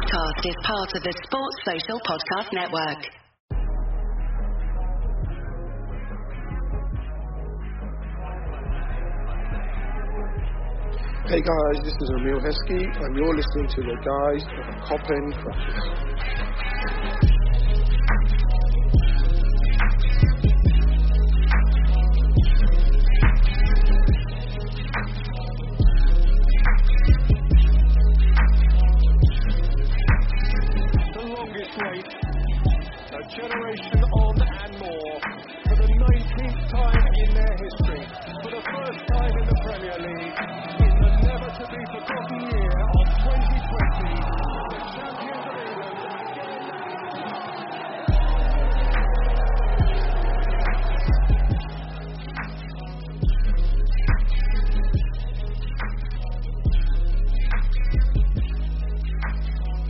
podcast is part of the Sports Social Podcast Network. Hey guys, this is Emil Heskey, and you're listening to the guys from Kop End Fracas. Generation on and more for the 19th time in their history, for the first time in the Premier League, in the never to be forgotten year of 2020, the champions of England.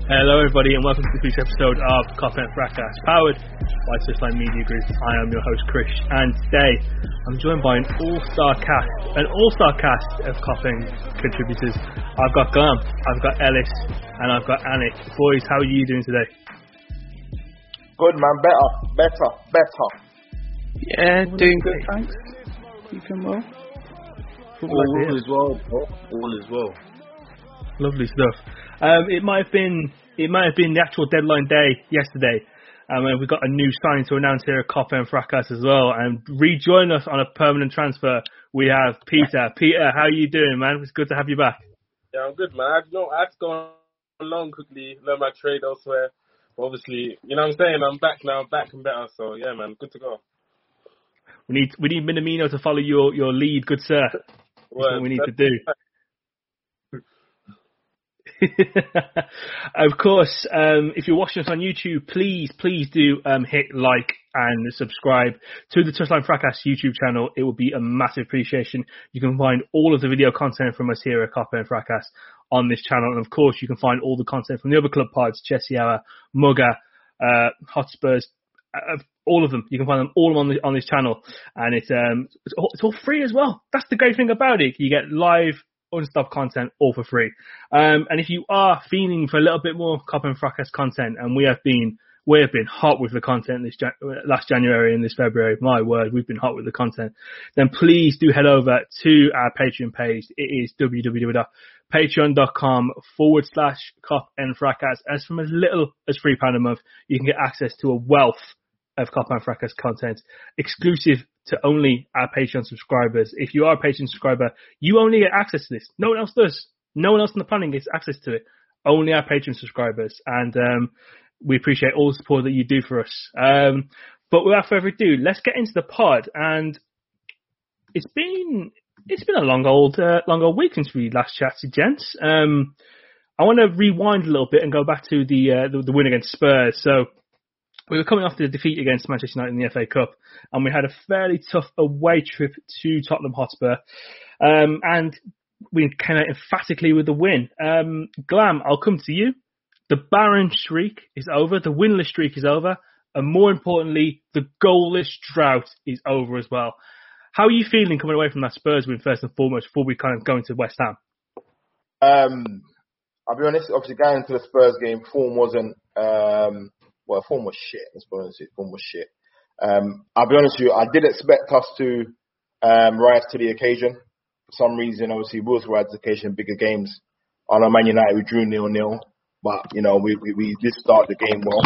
Hello everybody and welcome to the future episode of Kop End Fracas, powered by Swissline Media Group. I am your host Krish, and today I'm joined by an all-star cast of Kop End contributors. I've got Glam, I've got Ellis, and I've got Anik. Boys, how are you doing today? Good man, better. Yeah, doing good, thanks. Keeping well. All is well. Lovely stuff. It might have been the actual deadline day yesterday, and we've got a new signing to announce here at Kop End Fracas as well. And rejoin us on a permanent transfer, we have Peter. Peter, how are you doing, man? It's good to have you back. Yeah, I'm good, man. I've gone along quickly, learned my trade elsewhere. But obviously, you know what I'm saying? I'm back now, back and better. So yeah, man, good to go. We need Minamino to follow your lead, good sir. That's what we need to do. Of course, if you're watching us on YouTube, please do hit like and subscribe to the Touchline Fracas YouTube channel. It would be a massive appreciation. You can find all of the video content from us here at Kop End Fracas on this channel, and of course you can find all the content from the other club pods, Chelsea Hour, Mugger, Hotspurs, all of them. You can find them all on this channel, and it's all free as well. That's the great thing about it. You get live unstopped content all for free, and if you are fiending for a little bit more Kop End Fracas content, and we have been hot with the content this last January and this February, my word, we've been hot with the content, then please do head over to our Patreon page. It is www.patreon.com/Kop End Fracas. As from as little as £3 a month, you can get access to a wealth of Kop End Fracas content exclusive to only our Patreon subscribers. If you are a Patreon subscriber, you only get access to this. No one else does. No one else on the planet gets access to it. Only our Patreon subscribers. And we appreciate all the support that you do for us. But without further ado, let's get into the pod. And it's been a long old week since we last chatted, gents. I want to rewind a little bit and go back to the win against Spurs. So we were coming off the defeat against Manchester United in the FA Cup, and we had a fairly tough away trip to Tottenham Hotspur, and we came out emphatically with the win. Glam, I'll come to you. The barren streak is over, the winless streak is over, and more importantly, the goalless drought is over as well. How are you feeling coming away from that Spurs win first and foremost before we kind of go into West Ham? I'll be honest, obviously going into the Spurs game, form wasn't... Well, form was shit. Let's be honest, form was shit. I'll be honest with you, I did expect us to rise to the occasion. For some reason, obviously, we also rise to the occasion in bigger games. On our Man United, we drew 0-0. But, you know, we did start the game well.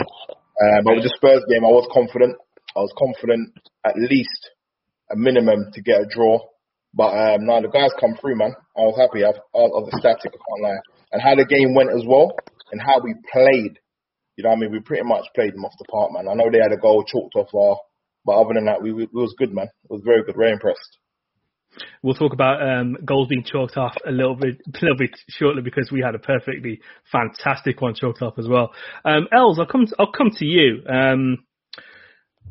But with the Spurs game, I was confident. At least a minimum to get a draw. But now the guys come through, man. I was happy. I was ecstatic, I can't lie. And how the game went as well, and how we played. You know what I mean? We pretty much played them off the park, man. I know they had a goal chalked off our, but other than that, we was good, man. It was very good. Very impressed. We'll talk about goals being chalked off a little bit shortly, because we had a perfectly fantastic one chalked off as well. Els, I'll come to you.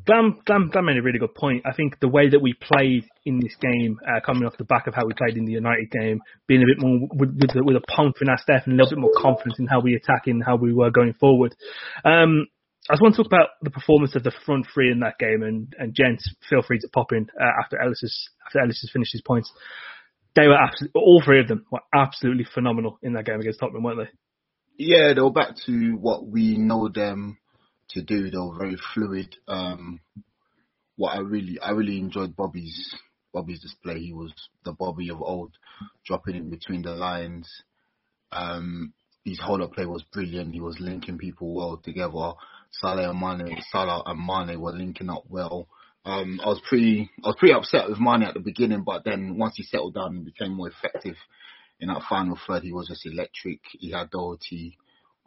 Glam made a really good point. I think the way that we played in this game, coming off the back of how we played in the United game, being a bit more with a pump in our step and a little bit more confidence in how we attack and how we were going forward. I just want to talk about the performance of the front three in that game, and gents, feel free to pop in after Ellis has finished his points. All three of them were absolutely phenomenal in that game against Tottenham, weren't they? Yeah, they were back to what we know them to do. They were very fluid. What I really enjoyed Bobby's display. He was the Bobby of old, dropping in between the lines. His hold-up play was brilliant. He was linking people well together. Salah and Mane were linking up well. I was pretty upset with Mane at the beginning, but then once he settled down and became more effective in that final third, he was just electric. He had Doherty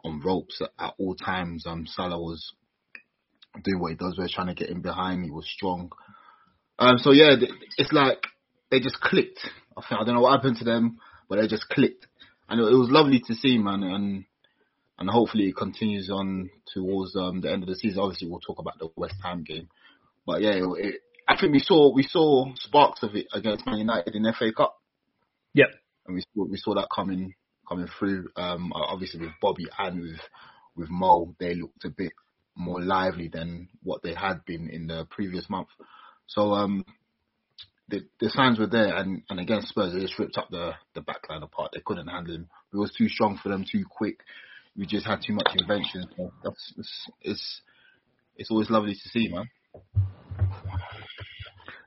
on ropes at all times. Salah was doing what he does. We're trying to get him behind. He was strong. So yeah, it's like they just clicked. I don't know what happened to them, but they just clicked. And it was lovely to see, man, and hopefully it continues on towards the end of the season. Obviously, we'll talk about the West Ham game, but yeah, I think we saw sparks of it against Man United in FA Cup. Yep, and we saw that coming through. Obviously with Bobby and with Mo, they looked a bit more lively than what they had been in the previous month. So the signs were there, and against Spurs, they just ripped up the back line apart. They couldn't handle him. It was too strong for them, too quick. We just had too much invention. So it's always lovely to see, man.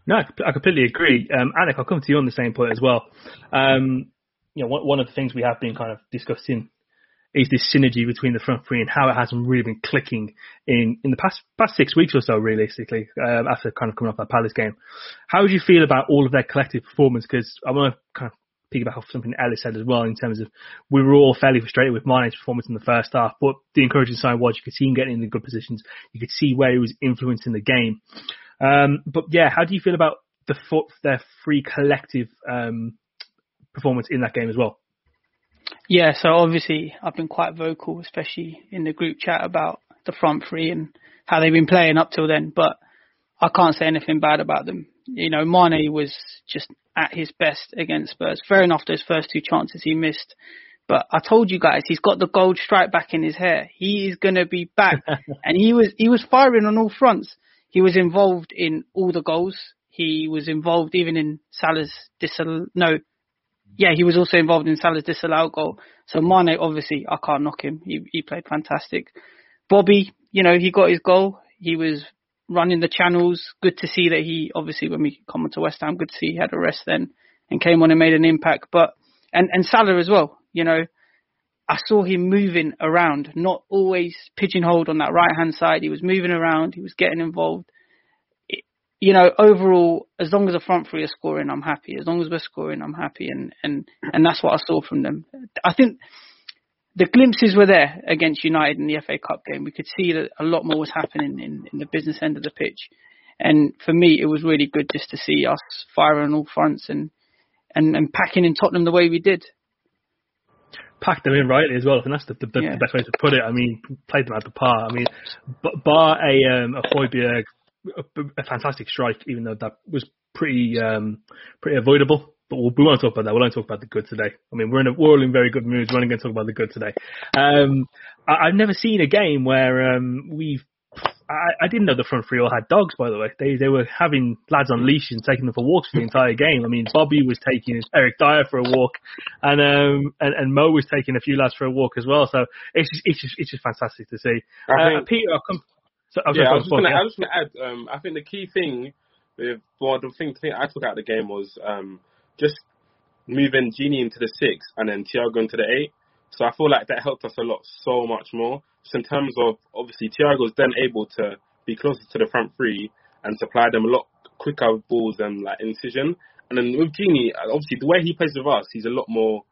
No, I completely agree. Anik, I'll come to you on the same point as well. One of the things we have been kind of discussing is this synergy between the front three and how it hasn't really been clicking in the past 6 weeks or so, realistically, after kind of coming off that Palace game. How would you feel about all of their collective performance? Because I want to kind of piggyback off something Ellis said as well, in terms of we were all fairly frustrated with Mane's performance in the first half, but the encouraging sign was you could see him getting into good positions. You could see where he was influencing the game. But yeah, how do you feel about their free collective performance in that game as well? Yeah, so obviously I've been quite vocal, especially in the group chat, about the front three and how they've been playing up till then, but I can't say anything bad about them. You know, Mane was just at his best against Spurs. Fair enough, those first two chances he missed, but I told you guys, he's got the gold stripe back in his hair. He is going to be back. And he was firing on all fronts. He was involved in all the goals. He was involved even in Salah's he was also involved in Salah's disallowed goal. So Mane, obviously, I can't knock him. He played fantastic. Bobby, you know, he got his goal. He was running the channels. Good to see that he, obviously, when we come on to West Ham, good to see he had a rest then and came on and made an impact. But and Salah as well, you know, I saw him moving around, not always pigeonholed on that right-hand side. He was moving around. He was getting involved. You know, overall, as long as the front three are scoring, I'm happy. As long as we're scoring, I'm happy. And that's what I saw from them. I think the glimpses were there against United in the FA Cup game. We could see that a lot more was happening in the business end of the pitch. And for me, it was really good just to see us firing on all fronts and packing in Tottenham the way we did. Packed them in rightly as well. I think that's the best way to put it. I mean, played them out the park. I mean, bar a Højbjerg, a fantastic strike, even though that was pretty avoidable. But we won't talk about that. We'll only talk about the good today. I mean, we're all in very good moods. We're only going to talk about the good today. I've never seen a game where I didn't know the front three all had dogs, by the way. They were having lads on leash and taking them for walks for the entire game. I mean, Bobby was taking Eric Dyer for a walk, and Mo was taking a few lads for a walk as well. So it's just fantastic to see. Peter, I'll come. So I was just going to add. I think the key thing the thing I took out of the game was just moving Genie into the 6 and then Thiago into the 8. So I feel like that helped us a lot, so much more. Just in terms of, obviously, Thiago's then able to be closer to the front three and supply them a lot quicker with balls and like incision. And then with Genie, obviously, the way he plays with us, he's a lot more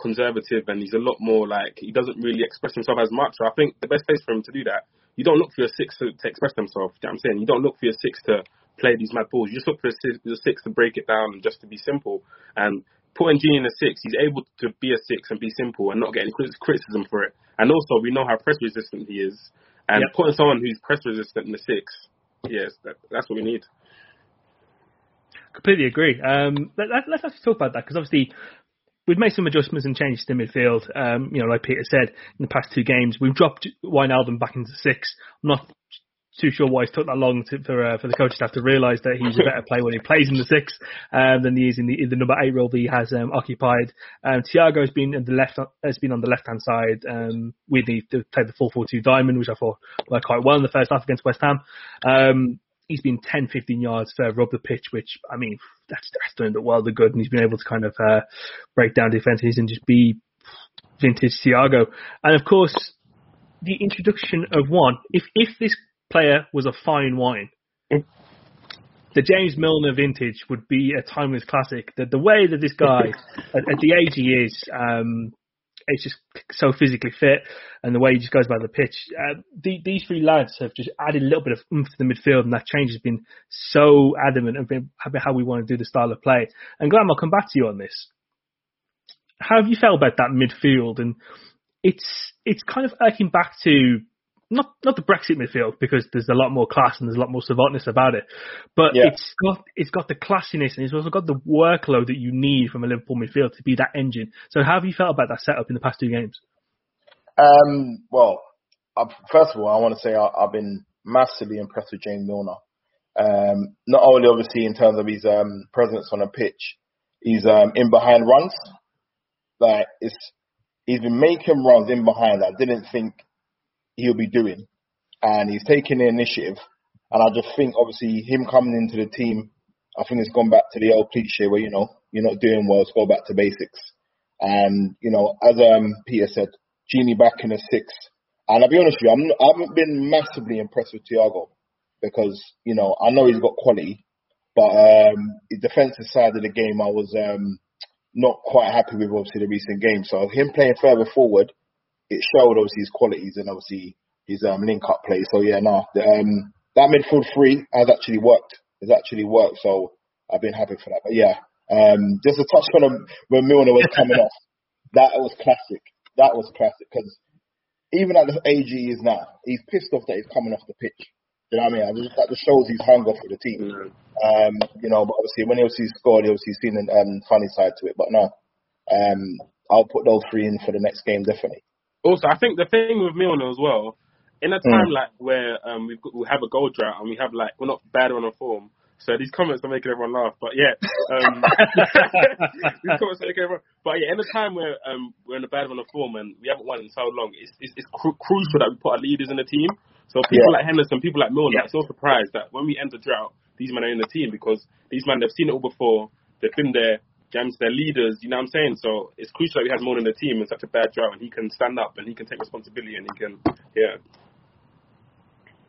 conservative, and he's a lot more like, he doesn't really express himself as much. So I think the best place for him to do that, you don't look for your 6 to express themselves. You know what I'm saying? You don't look for your 6 to play these mad balls. You just look for your 6 to break it down and just to be simple. And putting Gini in a 6, he's able to be a 6 and be simple and not get any criticism for it. And also, we know how press resistant he is. And putting someone who's press resistant in the 6, yes, that's what we need. Completely agree. Let's actually talk about that, because obviously, we've made some adjustments and changes to midfield. Like Peter said, in the past two games, we've dropped Wijnaldum back into 6. I'm not too sure why it's took that long for the coach to have to realise that he's a better player when he plays in the six than he is in the number eight role that he has occupied. Thiago has been on the left hand side. We need to play the 4-4-2 diamond, which I thought worked quite well in the first half against West Ham. He's been 10, 15 yards further up the pitch, which, I mean, that's doing the world of good, and he's been able to kind of break down defences and just be vintage Thiago. And of course, the introduction of one, if this player was a fine wine, the James Milner vintage would be a timeless classic. The way that this guy, at the age he is, it's just so physically fit, and the way he just goes by the pitch. These three lads have just added a little bit of oomph to the midfield, and that change has been so adamant about how we want to do the style of play. And Glam, I'll come back to you on this. How have you felt about that midfield? And it's kind of irking back to not the Brexit midfield, because there's a lot more class and there's a lot more savantness about it. But it's got the classiness, and it's also got the workload that you need from a Liverpool midfield to be that engine. So how have you felt about that setup in the past two games? Well, first of all, I want to say I've been massively impressed with James Milner. Not only, obviously, in terms of his presence on a pitch, he's in behind runs. Like, he's been making runs in behind that I didn't think he'll be doing, and he's taking the initiative. And I just think, obviously, him coming into the team, I think it's gone back to the old cliche where, you're not doing well, so go back to basics. And, as Peter said, Genie back in the six. And I'll be honest with you, I haven't been massively impressed with Thiago because, I know he's got quality, but his defensive side of the game, I was not quite happy with, obviously, the recent game. So him playing further forward, it showed, obviously, his qualities and, obviously, his link-up play. So, that midfield three has actually worked. It's actually worked, so I've been happy for that. But, just a touch on him when Milner was coming off. That was classic. Because even at the age he is now, he's pissed off that he's coming off the pitch. You know what I mean? That just shows his hunger for the team. Mm-hmm. But obviously, when he obviously scored, he obviously seen a funny side to it. But, no, I'll put those three in for the next game, definitely. Also, I think the thing with Milner as well, in a time like where we have a goal drought and we have we're not bad on a form, so these comments are making everyone laugh. But yeah, in a time where we're in a bad on a form and we haven't won in so long, it's crucial that we put our leaders in the team. So people like Henderson, people like Milner, it's all surprised that when we end the drought, these men are in the team because these men have seen it all before. They've been there. They're leaders, you know what I'm saying? So it's crucial that we have more in the team in such a bad drought, and he can stand up and he can take responsibility and he can,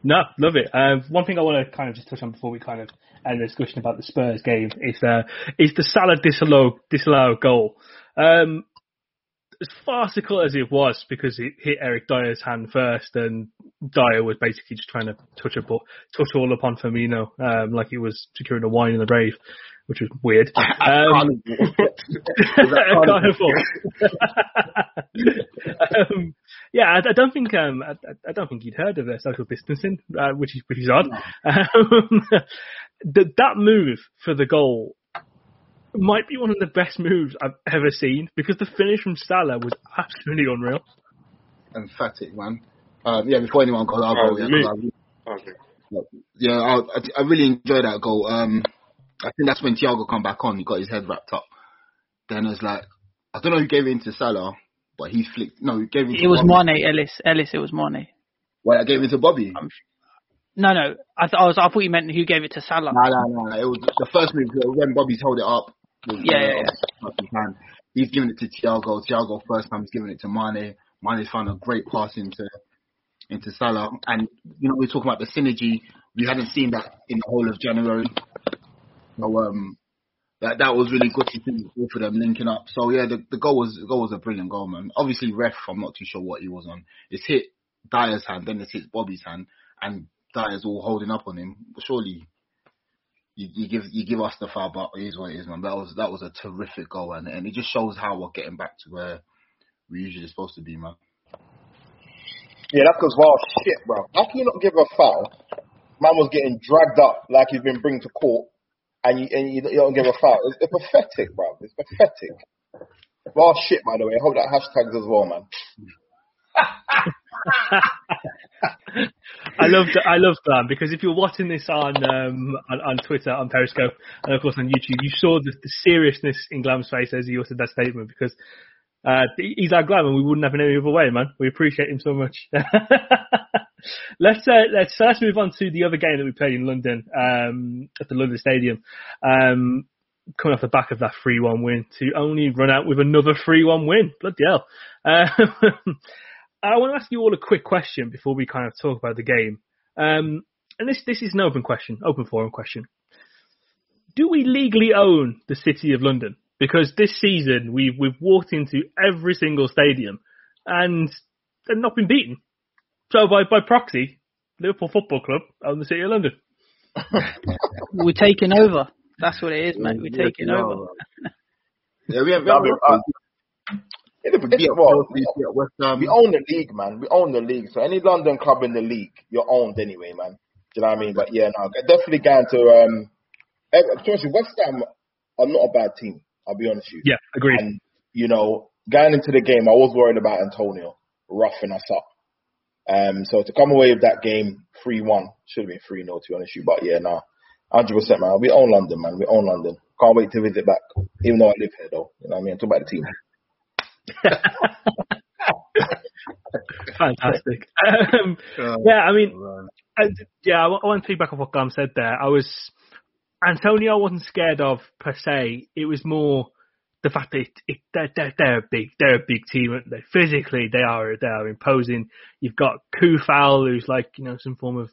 No, love it. One thing I want to kind of just touch on before we kind of end the discussion about the Spurs game is the Salah disallow goal. As farcical as it was, because it hit Eric Dyer's hand first, and Dyer was basically just trying to touch all upon Firmino, like he was securing a wine in the rave, which was weird. I don't think you'd heard of social distancing, which is odd. That move for the goal might be one of the best moves I've ever seen, because the finish from Salah was absolutely unreal. Emphatic, man. Before anyone goes, I'll go. I really enjoyed that goal. I think that's when Thiago come back on. He got his head wrapped up. Then it was like, I don't know who gave it into Salah, but he flicked. No, he gave it to It was Bobby. Mane, Ellis, it was Mane. Well, I gave it to Bobby. No. I thought you meant who gave it to Salah. No. It was the first move when Bobby's held it up. He's giving it to Thiago. Thiago first time, he's giving it to Mane. Mane's found a great pass into Salah. And, we're talking about the synergy. We hadn't seen that in the whole of January. So that was really good to see both of them linking up. So yeah, the goal was a brilliant goal, man. Obviously, ref, I'm not too sure what he was on. It's hit Dyer's hand, then it's hit Bobby's hand, and Dyer's all holding up on him. Surely, you give us the foul, but it is what it is, man. That was a terrific goal, and it just shows how we're getting back to where we usually are supposed to be, man. Yeah, that was wild shit, bro. How can you not give a foul? Man was getting dragged up like he's been bring to court. And you don't give a foul. It's pathetic, bro. It's pathetic. Well, shit, by the way. I hope that hashtags as well, man. I love Glam, because if you're watching this on Twitter, on Periscope, and of course on YouTube, you saw the seriousness in Glam's face as he uttered that statement, because he's our Glam, and we wouldn't have it any other way, man. We appreciate him so much. Let's move on to the other game that we played in London, at the London Stadium. Coming off the back of that 3-1 win to only run out with another 3-1 win. Bloody hell. I want to ask you all a quick question before we kind of talk about the game. And this is an open question, open forum question. Do we legally own the City of London? Because this season we've walked into every single stadium and they've not been beaten. So by proxy, Liverpool Football Club own the City of London. We're taking over. That's what it is, mate. We're taking over. Yeah, we haven't. We own the league, man. We own the league. So any London club in the league, you're owned anyway, man. Do you know what I mean? But yeah, no, definitely going to. Especially West Ham are not a bad team. I'll be honest with you. Yeah, agreed. And, you know, going into the game, I was worried about Antonio roughing us up. So to come away with that game 3-1 should have been 3-0 to be honest with you. But yeah, no. 100%, man. We own London, man. We own London. Can't wait to visit back. Even though I live here, though. You know what I mean? I'm talking about the team. Fantastic. I want to piggyback off what Glam said there. Antonio, I wasn't scared of per se. It was more the fact that they're a big team, aren't they? Physically, they are imposing. You've got Kufal, who's like, you know, some form of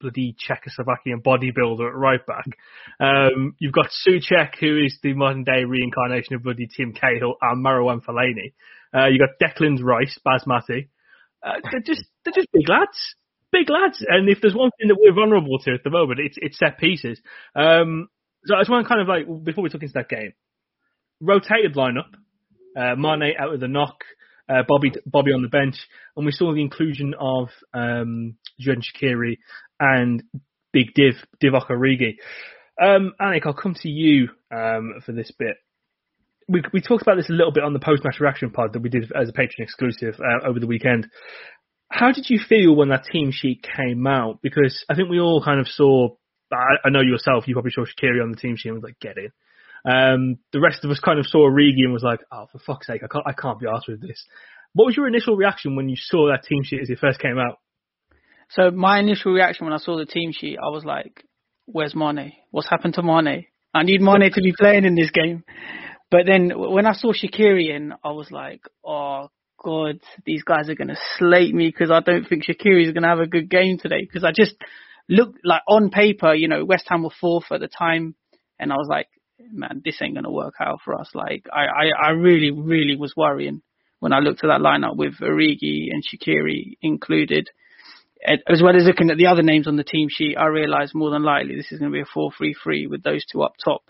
bloody Czechoslovakian bodybuilder at right back. You've got Souček, who is the modern day reincarnation of bloody Tim Cahill and Marouane Fellaini. You've got Declan Rice, Basmati. They're just big lads. Big lads. And if there's one thing that we're vulnerable to at the moment, it's set pieces. So I just want to kind of like, before we talk into that game, rotated lineup, Mane out with a knock, Bobby on the bench, and we saw the inclusion of Xherdan Shaqiri and Big Divock Origi. Anik, I'll come to you for this bit. We talked about this a little bit on the post-match reaction pod that we did as a Patreon exclusive over the weekend. How did you feel when that team sheet came out? Because I think we all kind of saw, I know yourself, you probably saw Shaqiri on the team sheet and was like, get in. The rest of us kind of saw Origi and was like, oh, for fuck's sake, I can't be arsed with this. What was your initial reaction when you saw that team sheet as it first came out? So my initial reaction when I saw the team sheet, I was like, where's Mane? What's happened to Mane? I need Mane to be playing in this game. But then when I saw Shaqiri in, I was like, oh, God, these guys are going to slate me because I don't think Shaqiri is going to have a good game today. Because I just looked like on paper, you know, West Ham were fourth at the time. And I was like, man, this ain't going to work out for us. Like, I really, really was worrying when I looked at that lineup with Origi and Shaqiri included. As well as looking at the other names on the team sheet, I realised more than likely this is going to be a 4-3-3 with those two up top.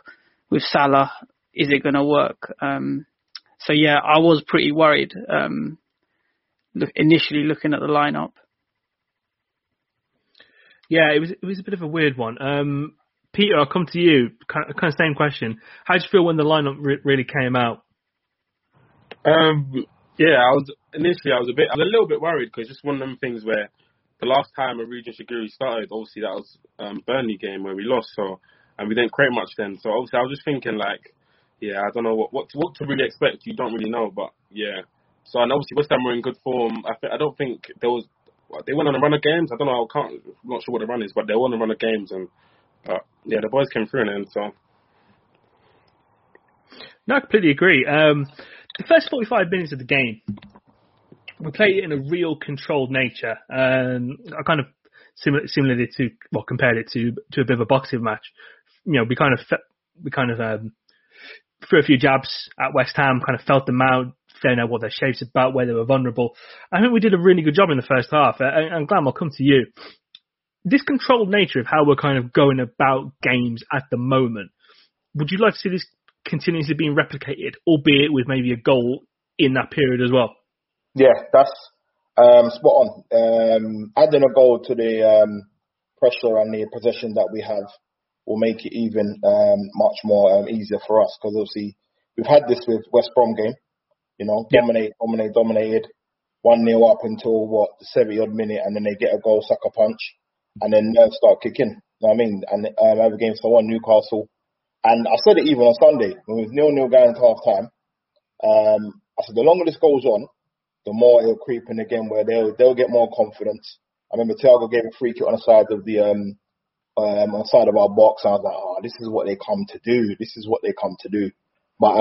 With Salah, is it going to work? So, yeah, I was pretty worried initially looking at the lineup. Yeah, it was a bit of a weird one. Peter, I'll come to you. Kind of same question. How did you feel when the lineup really came out? I was a little bit worried because just one of them things where the last time Origi and Shaqiri started, obviously that was Burnley game where we lost, and we didn't create much then. So obviously I was just thinking like, yeah, I don't know what to really expect. You don't really know, but yeah. So and obviously West Ham were in good form. I don't think there was. They went on a run of games. I don't know. I'm not sure what the run is, but they won a run of games and. Yeah, the boys came through in the end, so... No, I completely agree. The first 45 minutes of the game, we played it in a real controlled nature. I kind of compared it to a bit of a boxing match. You know, we threw a few jabs at West Ham, kind of felt them out, don't know what their shape's about, where they were vulnerable. I think we did a really good job in the first half, and Glam, I'll come to you. This controlled nature of how we're kind of going about games at the moment, would you like to see this continuously being replicated, albeit with maybe a goal in that period as well? Yeah, that's spot on. Adding a goal to the pressure and the possession that we have will make it even much more easier for us, because obviously we've had this with West Brom game, you know, dominated. 1-0 up until, what, the 70-odd minute, and then they get a goal, sucker punch, and then nerves start kicking. You know what I mean? And other games, so on Newcastle. And I said it even on Sunday, when it was 0-0 going into half-time, I said the longer this goes on, the more it'll creep in again, where they'll get more confidence. I remember Thiago gave a free kick on the side of the on the side of our box, and I was like, oh, this is what they come to do. This is what they come to do. But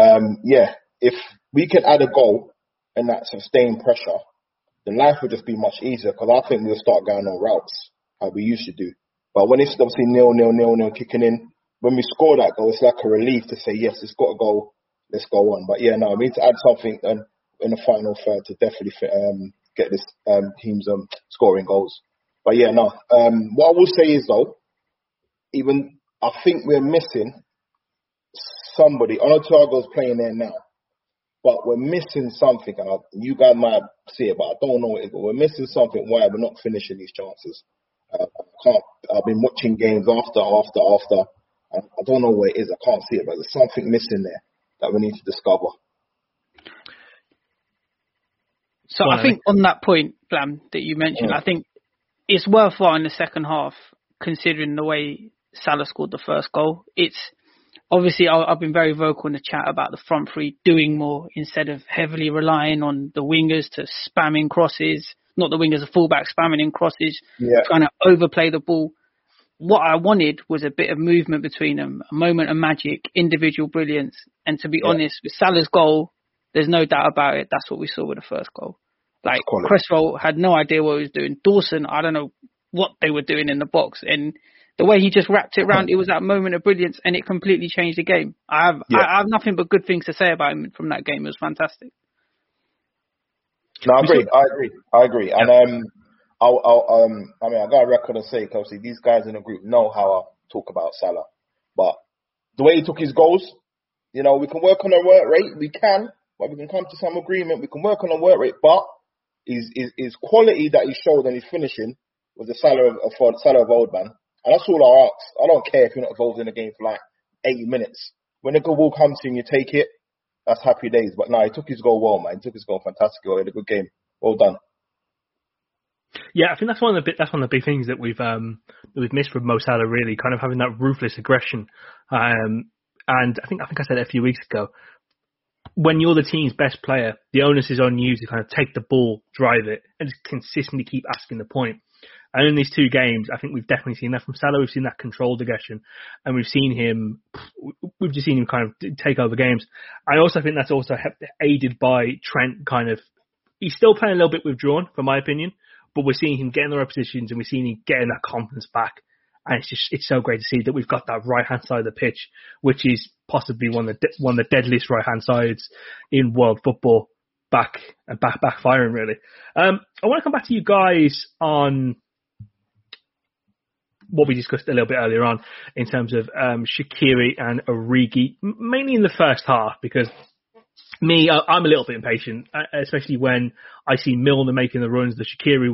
yeah, if we can add a goal and that sustained pressure, then life would just be much easier, because I think we'll start going on routes like we used to do. But when it's obviously 0-0 kicking in, when we score that goal, it's like a relief to say, yes, it's got a goal. Let's go on. But yeah, no, we need to add something in the final third to definitely get this team's scoring goals. But yeah, no. What I will say is, though, even I think we're missing somebody. I know Thiago's playing there now, but we're missing something. And you guys might see it, but I don't know what it is. But we're missing something. Why we're not finishing these chances? I've been watching games after. And I don't know where it is. I can't see it, but there's something missing there that we need to discover. So I think on that point, Blam, that you mentioned, I think it's worthwhile in the second half, considering the way Salah scored the first goal. It's obviously, I've been very vocal in the chat about the front three doing more instead of heavily relying on the wingers to spamming crosses, not the wingers, the fullback spamming in crosses, trying to overplay the ball. What I wanted was a bit of movement between them, a moment of magic, individual brilliance. And to be honest, with Salah's goal, there's no doubt about it. That's what we saw with the first goal. Like, Cresswell had no idea what he was doing. Dawson, I don't know what they were doing in the box. And the way he just wrapped it around, it was that moment of brilliance, and it completely changed the game. I have nothing but good things to say about him from that game. It was fantastic. No, I agree. Yeah. And, I mean, I got a record and say, obviously, these guys in the group know how I talk about Salah. But the way he took his goals, you know, we can work on a work rate. We can, but we can come to some agreement. We can work on a work rate. But his quality that he showed and his finishing was the Salah of old man. And that's all I ask. I don't care if you're not involved in the game for like 80 minutes. When the good ball comes to you and you take it, that's happy days. But no, he took his goal well, man. He took his goal fantastically. He had a good game. Well done. Yeah, I think that's one of the big things that we've missed with Mo Salah, really, kind of having that ruthless aggression. And I think I said it a few weeks ago. When you're the team's best player, the onus is on you to kind of take the ball, drive it, and just consistently keep asking the point. And in these two games, I think we've definitely seen that from Salah. We've seen that controlled aggression, and we've just seen him kind of take over games. I also think that's also aided by Trent. Kind of, he's still playing a little bit withdrawn, from my opinion. But we're seeing him get in the right positions, and we're seeing him getting that confidence back. And it's so great to see that we've got that right-hand side of the pitch, which is possibly one of the deadliest right-hand sides in world football, backfiring, really. I want to come back to you guys on what we discussed a little bit earlier on in terms of Shaqiri and Origi, mainly in the first half, because... Me, I'm a little bit impatient, especially when I see Milner making the runs that Shaqiri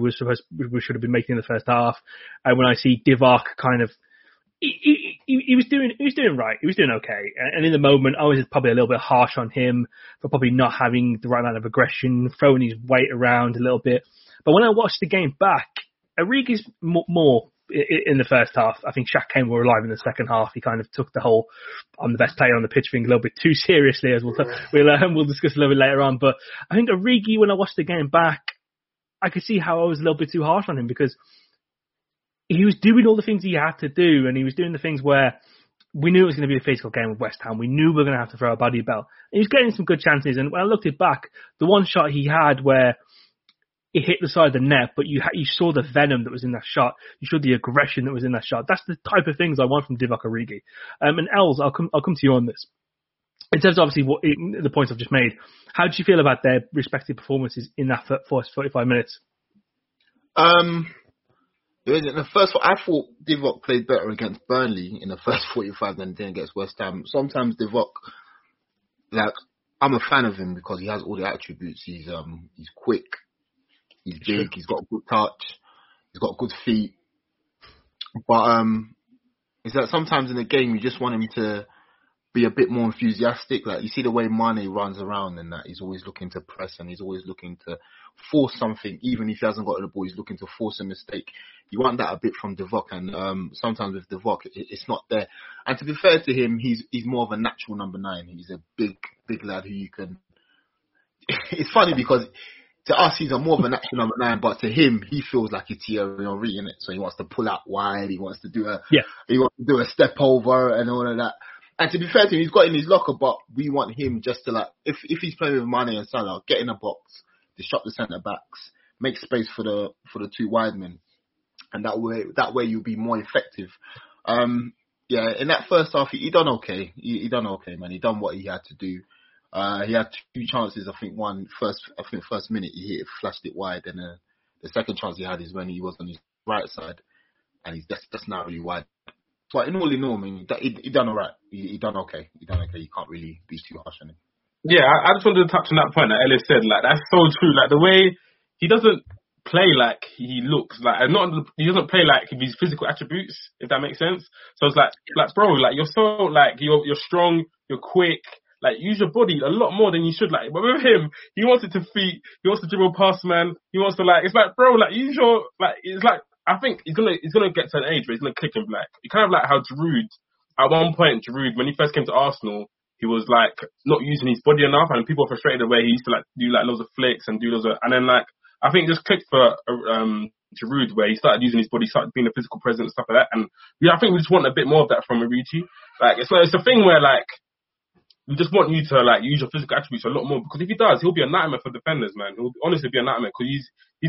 should have been making in the first half, and when I see Divock kind of, he was doing okay, and in the moment I was probably a little bit harsh on him for probably not having the right amount of aggression, throwing his weight around a little bit. But when I watched the game back, Origi's more in the first half. I think Shaq came more alive in the second half. He kind of took the whole "I'm the best player on the pitch" thing a little bit too seriously, as we'll discuss a little bit later on. But I think Origi, when I watched the game back, I could see how I was a little bit too harsh on him, because he was doing all the things he had to do, and he was doing the things where we knew it was going to be a physical game with West Ham. We knew we were going to have to throw a body belt. And he was getting some good chances, and when I looked it back, the one shot he had where it hit the side of the net, but you saw the venom that was in that shot. You saw the aggression that was in that shot. That's the type of things I want from Divock Origi. And Els, I'll come to you on this. In terms of obviously the points I've just made, how did you feel about their respective performances in that first 45 minutes? The first one, I thought Divock played better against Burnley in the first 45 than he did against West Ham. Sometimes Divock, like, I'm a fan of him because he has all the attributes. He's quick. He's big, he's got good touch, he's got good feet. But it's that sometimes in the game you just want him to be a bit more enthusiastic. Like, you see the way Mane runs around and that. He's always looking to press and he's always looking to force something. Even if he hasn't got the ball, he's looking to force a mistake. You want that a bit from Divock, and sometimes with Divock, it's not there. And to be fair to him, he's more of a natural number nine. He's a big lad who you can... It's funny because to us, he's a more of a natural number nine, but to him, he feels like he's Thierry Henry, innit? So he wants to pull out wide, he wants to do a step over and all of that. And to be fair to him, he's got in his locker, but we want him just to, like, if he's playing with Mane and Salah, get in a box, disrupt the centre backs, make space for the two wide men, and that way you'll be more effective. In that first half, he done okay. He done okay, man. He done what he had to do. He had two chances. I think first minute he hit, flashed it wide, and the second chance he had is when he was on his right side, and he's just not really wide. But in all, I mean, he done all right. He done okay. You can't really be too harsh on him. Yeah, I just wanted to touch on that point that Ellis said. Like, that's so true. Like, the way he doesn't play like he looks. He doesn't play like his physical attributes, if that makes sense. So it's like bro, like, you're so, like, you're strong, you're quick. Like, use your body a lot more than you should. Like, but with him, he wants it to feet. He wants to dribble past man. He wants to, like, it's like, bro, like, use your, like, it's like, I think he's gonna get to an age where he's gonna click in black. It's kind of like how Giroud, at one point, when he first came to Arsenal, he was like not using his body enough, and people were frustrated the way he used to like do like loads of flicks and do loads of, and then like I think just clicked for Giroud where he started using his body, started being a physical presence, stuff like that. And yeah, I think we just want a bit more of that from Origi. Like it's a thing where like. We just want you to like use your physical attributes a lot more, because if he does, he'll be a nightmare for defenders, man. He'll honestly be a nightmare because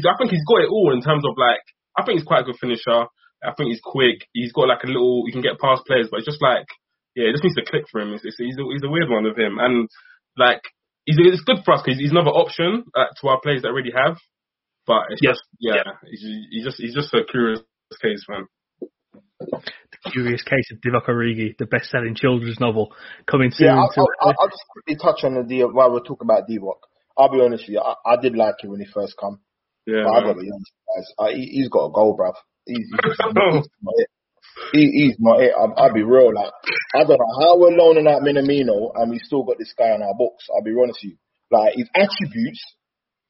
I think he's got it all in terms of like, I think he's quite a good finisher. I think he's quick. He's got like a little, he can get past players, but it's just like, yeah, it just needs to click for him. He's a weird one with him, and like, it's good for us because he's another option to our players that already have. But it's he's just a curious case, man. The Curious Case of Divock Origi, the best-selling children's novel, coming soon. Yeah, I'll just quickly touch on the while we're talking about Divock. I'll be honest with you, I did like him when he first come. Yeah, but I've got to be honest, guys. He's got a goal, bruv. He's not it. I'll be real. Like, I don't know how we're loaning out Minamino and we still got this guy on our books. I'll be honest with you. Like, his attributes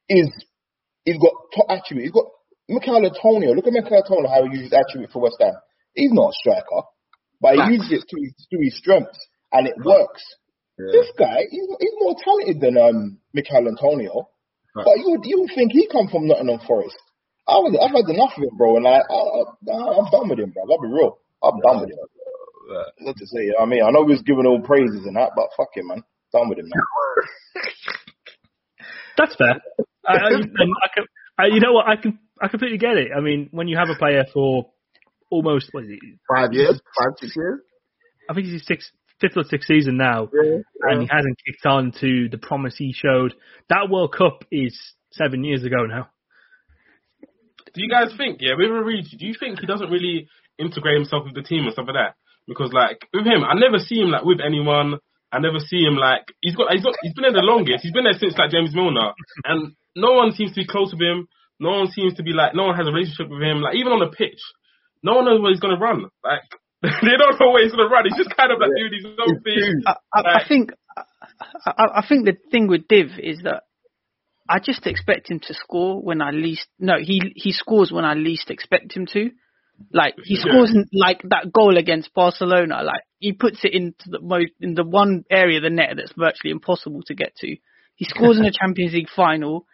is he's got top attributes. He's got Michail Antonio. Look at Michail Antonio, how he uses attribute for West Ham. He's not a striker, but he uses it to his strengths, and it works. Yeah. This guy, he's more talented than Michail Antonio, but you would think he come from Nottingham Forest. I've had enough of him, bro, and I'm done with him, bro. I'll be real. I'm done with him. Not to say, I mean, I know he was giving all praises and that, but fuck it, man. Done with him, man. That's fair. You know what? I completely get it. I mean, when you have a player for... almost, what is it? 5 years? 5, 6 years? I think it's his fifth or sixth season now. Yeah, and he hasn't kicked on to the promise he showed. That World Cup is 7 years ago now. Do you guys think, with Origi, do you think he doesn't really integrate himself with the team and stuff like that? Because, like, with him, I never see him, like, with anyone. I never see him, like, he's been there the longest. He's been there since, like, James Milner. And no one seems to be close with him. No one seems to be, like, no one has a relationship with him. Like, even on the pitch. No one knows where he's going to run. Like, they don't know where he's going to run. He's just kind of like doing his own thing. I think the thing with Div is that I just expect him to score when I least... No, he scores when I least expect him to. Like, he scores like that goal against Barcelona. Like, he puts it into the one area of the net that's virtually impossible to get to. He scores in the Champions League final.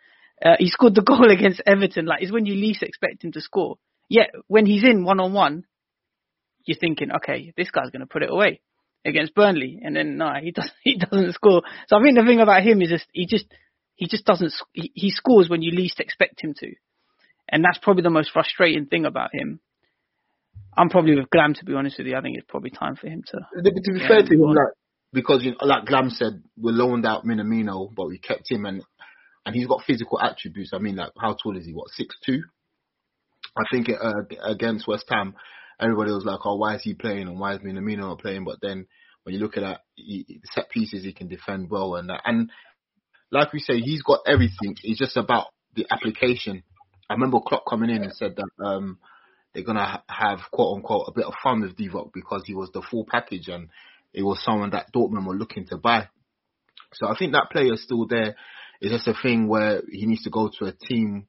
He scored the goal against Everton. Like, it's when you least expect him to score. Yeah, when he's in one-on-one, you're thinking, okay, this guy's going to put it away against Burnley, and then no, he doesn't score. So I think the thing about him is he scores when you least expect him to, and that's probably the most frustrating thing about him. I'm probably with Glam, to be honest with you. I think it's probably time for him to. To be fair to him, because like Glam said, we loaned out Minamino, but we kept him, and he's got physical attributes. I mean, like, how tall is he? What, 6'2"? I think against West Ham, everybody was like, oh, why is he playing and why is Minamino not playing? But then when you look at that, set pieces, he can defend well. And like we say, he's got everything. It's just about the application. I remember Klopp coming in and said that they're going to have, quote-unquote, a bit of fun with Divock because he was the full package. And it was someone that Dortmund were looking to buy. So I think that player is still there. It's just a thing where he needs to go to a team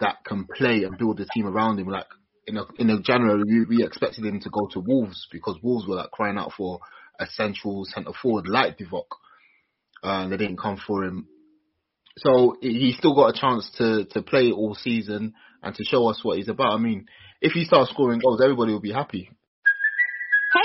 that can play and build a team around him. Like in January, we expected him to go to Wolves because Wolves were like crying out for a central centre forward like Divock. They didn't come for him. So he's still got a chance to play all season and to show us what he's about. I mean, if he starts scoring goals, everybody will be happy. Hey,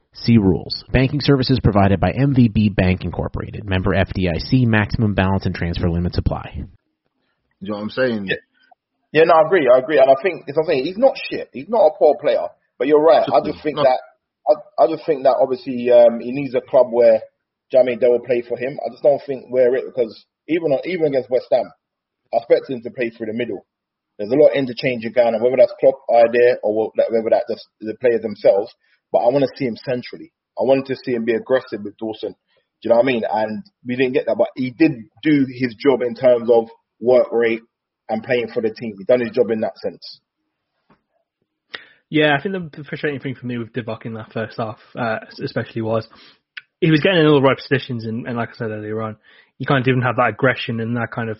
See rules. Banking services provided by MVB Bank Incorporated. Member FDIC. Maximum balance and transfer limits apply. You know what I'm saying? Yeah, no, I agree. And I think, as I'm saying, he's not shit. He's not a poor player. But you're right. I just think that obviously he needs a club where, do you know what I mean, they will play for him. I just don't think we're it because even against West Ham, I expect him to play through the middle. There's a lot of interchange going on, whether that's Klopp's idea or whether that's the players themselves. But I want to see him centrally. I wanted to see him be aggressive with Dawson. Do you know what I mean? And we didn't get that, but he did do his job in terms of work rate and playing for the team. He done his job in that sense. Yeah, I think the frustrating thing for me with Divock in that first half, especially was he was getting in all the right positions, and like I said earlier on, he kind of didn't have that aggression and that kind of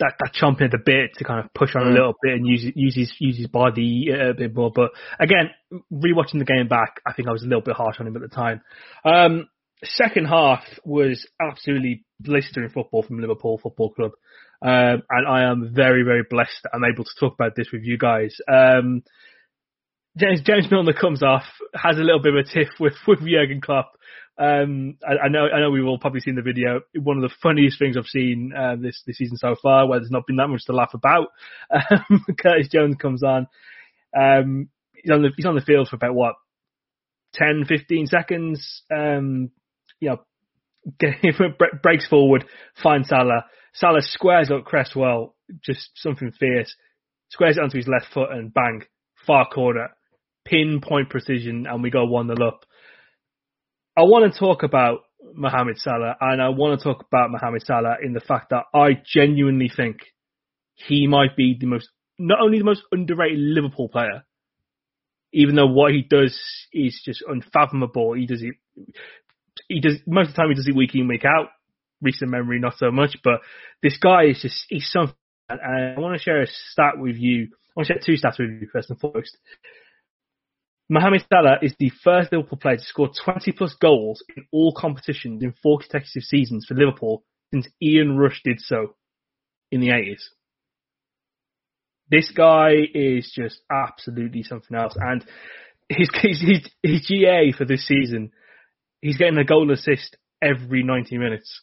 that chomping at the bit to kind of push on a little bit and use his body a bit more. But again, rewatching the game back, I think I was a little bit harsh on him at the time. Second half was absolutely blistering football from Liverpool Football Club. And I am very, very blessed that I'm able to talk about this with you guys. James Milner comes off, has a little bit of a tiff with Jürgen Klopp. I know we've all probably seen the video. One of the funniest things I've seen this season so far, where there's not been that much to laugh about. Curtis Jones comes on. He's on the field for about, 10, 15 seconds. Breaks forward, finds Salah. Salah squares up Cresswell, just something fierce. Squares it onto his left foot and bang, far corner. Pinpoint precision, and we go 1-0 up. I want to talk about Mohamed Salah, and I want to talk about Mohamed Salah in the fact that I genuinely think he might be not only the most underrated Liverpool player, even though what he does is just unfathomable. He does most of the time. He does it week in, week out. Recent memory, not so much. But this guy is he's something. And I want to share a stat with you. I want to share two stats with you first and foremost. Mohamed Salah is the first Liverpool player to score 20-plus goals in all competitions in 4 consecutive seasons for Liverpool since Ian Rush did so in the 80s. This guy is just absolutely something else. And his GA for this season, he's getting a goal assist every 90 minutes.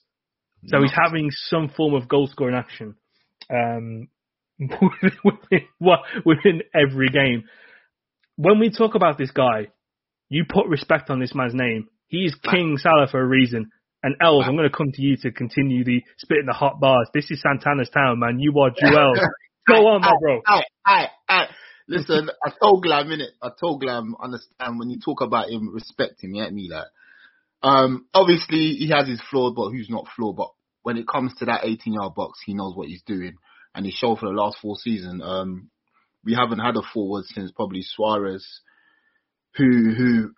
So he's having some form of goal-scoring action within every game. When we talk about this guy, you put respect on this man's name. He is King Salah for a reason. And Els, I'm going to come to you to continue the spit in the hot bars. This is Santana's town, man. You are Joel. Go on, my bro. Listen, I told Glam, understand when you talk about him, respect him, you get me? Like, Obviously, he has his flaws, but who's not flawed? But when it comes to that 18-yard box, he knows what he's doing. And he showed for the last four seasons. We haven't had a forward since probably Suarez, who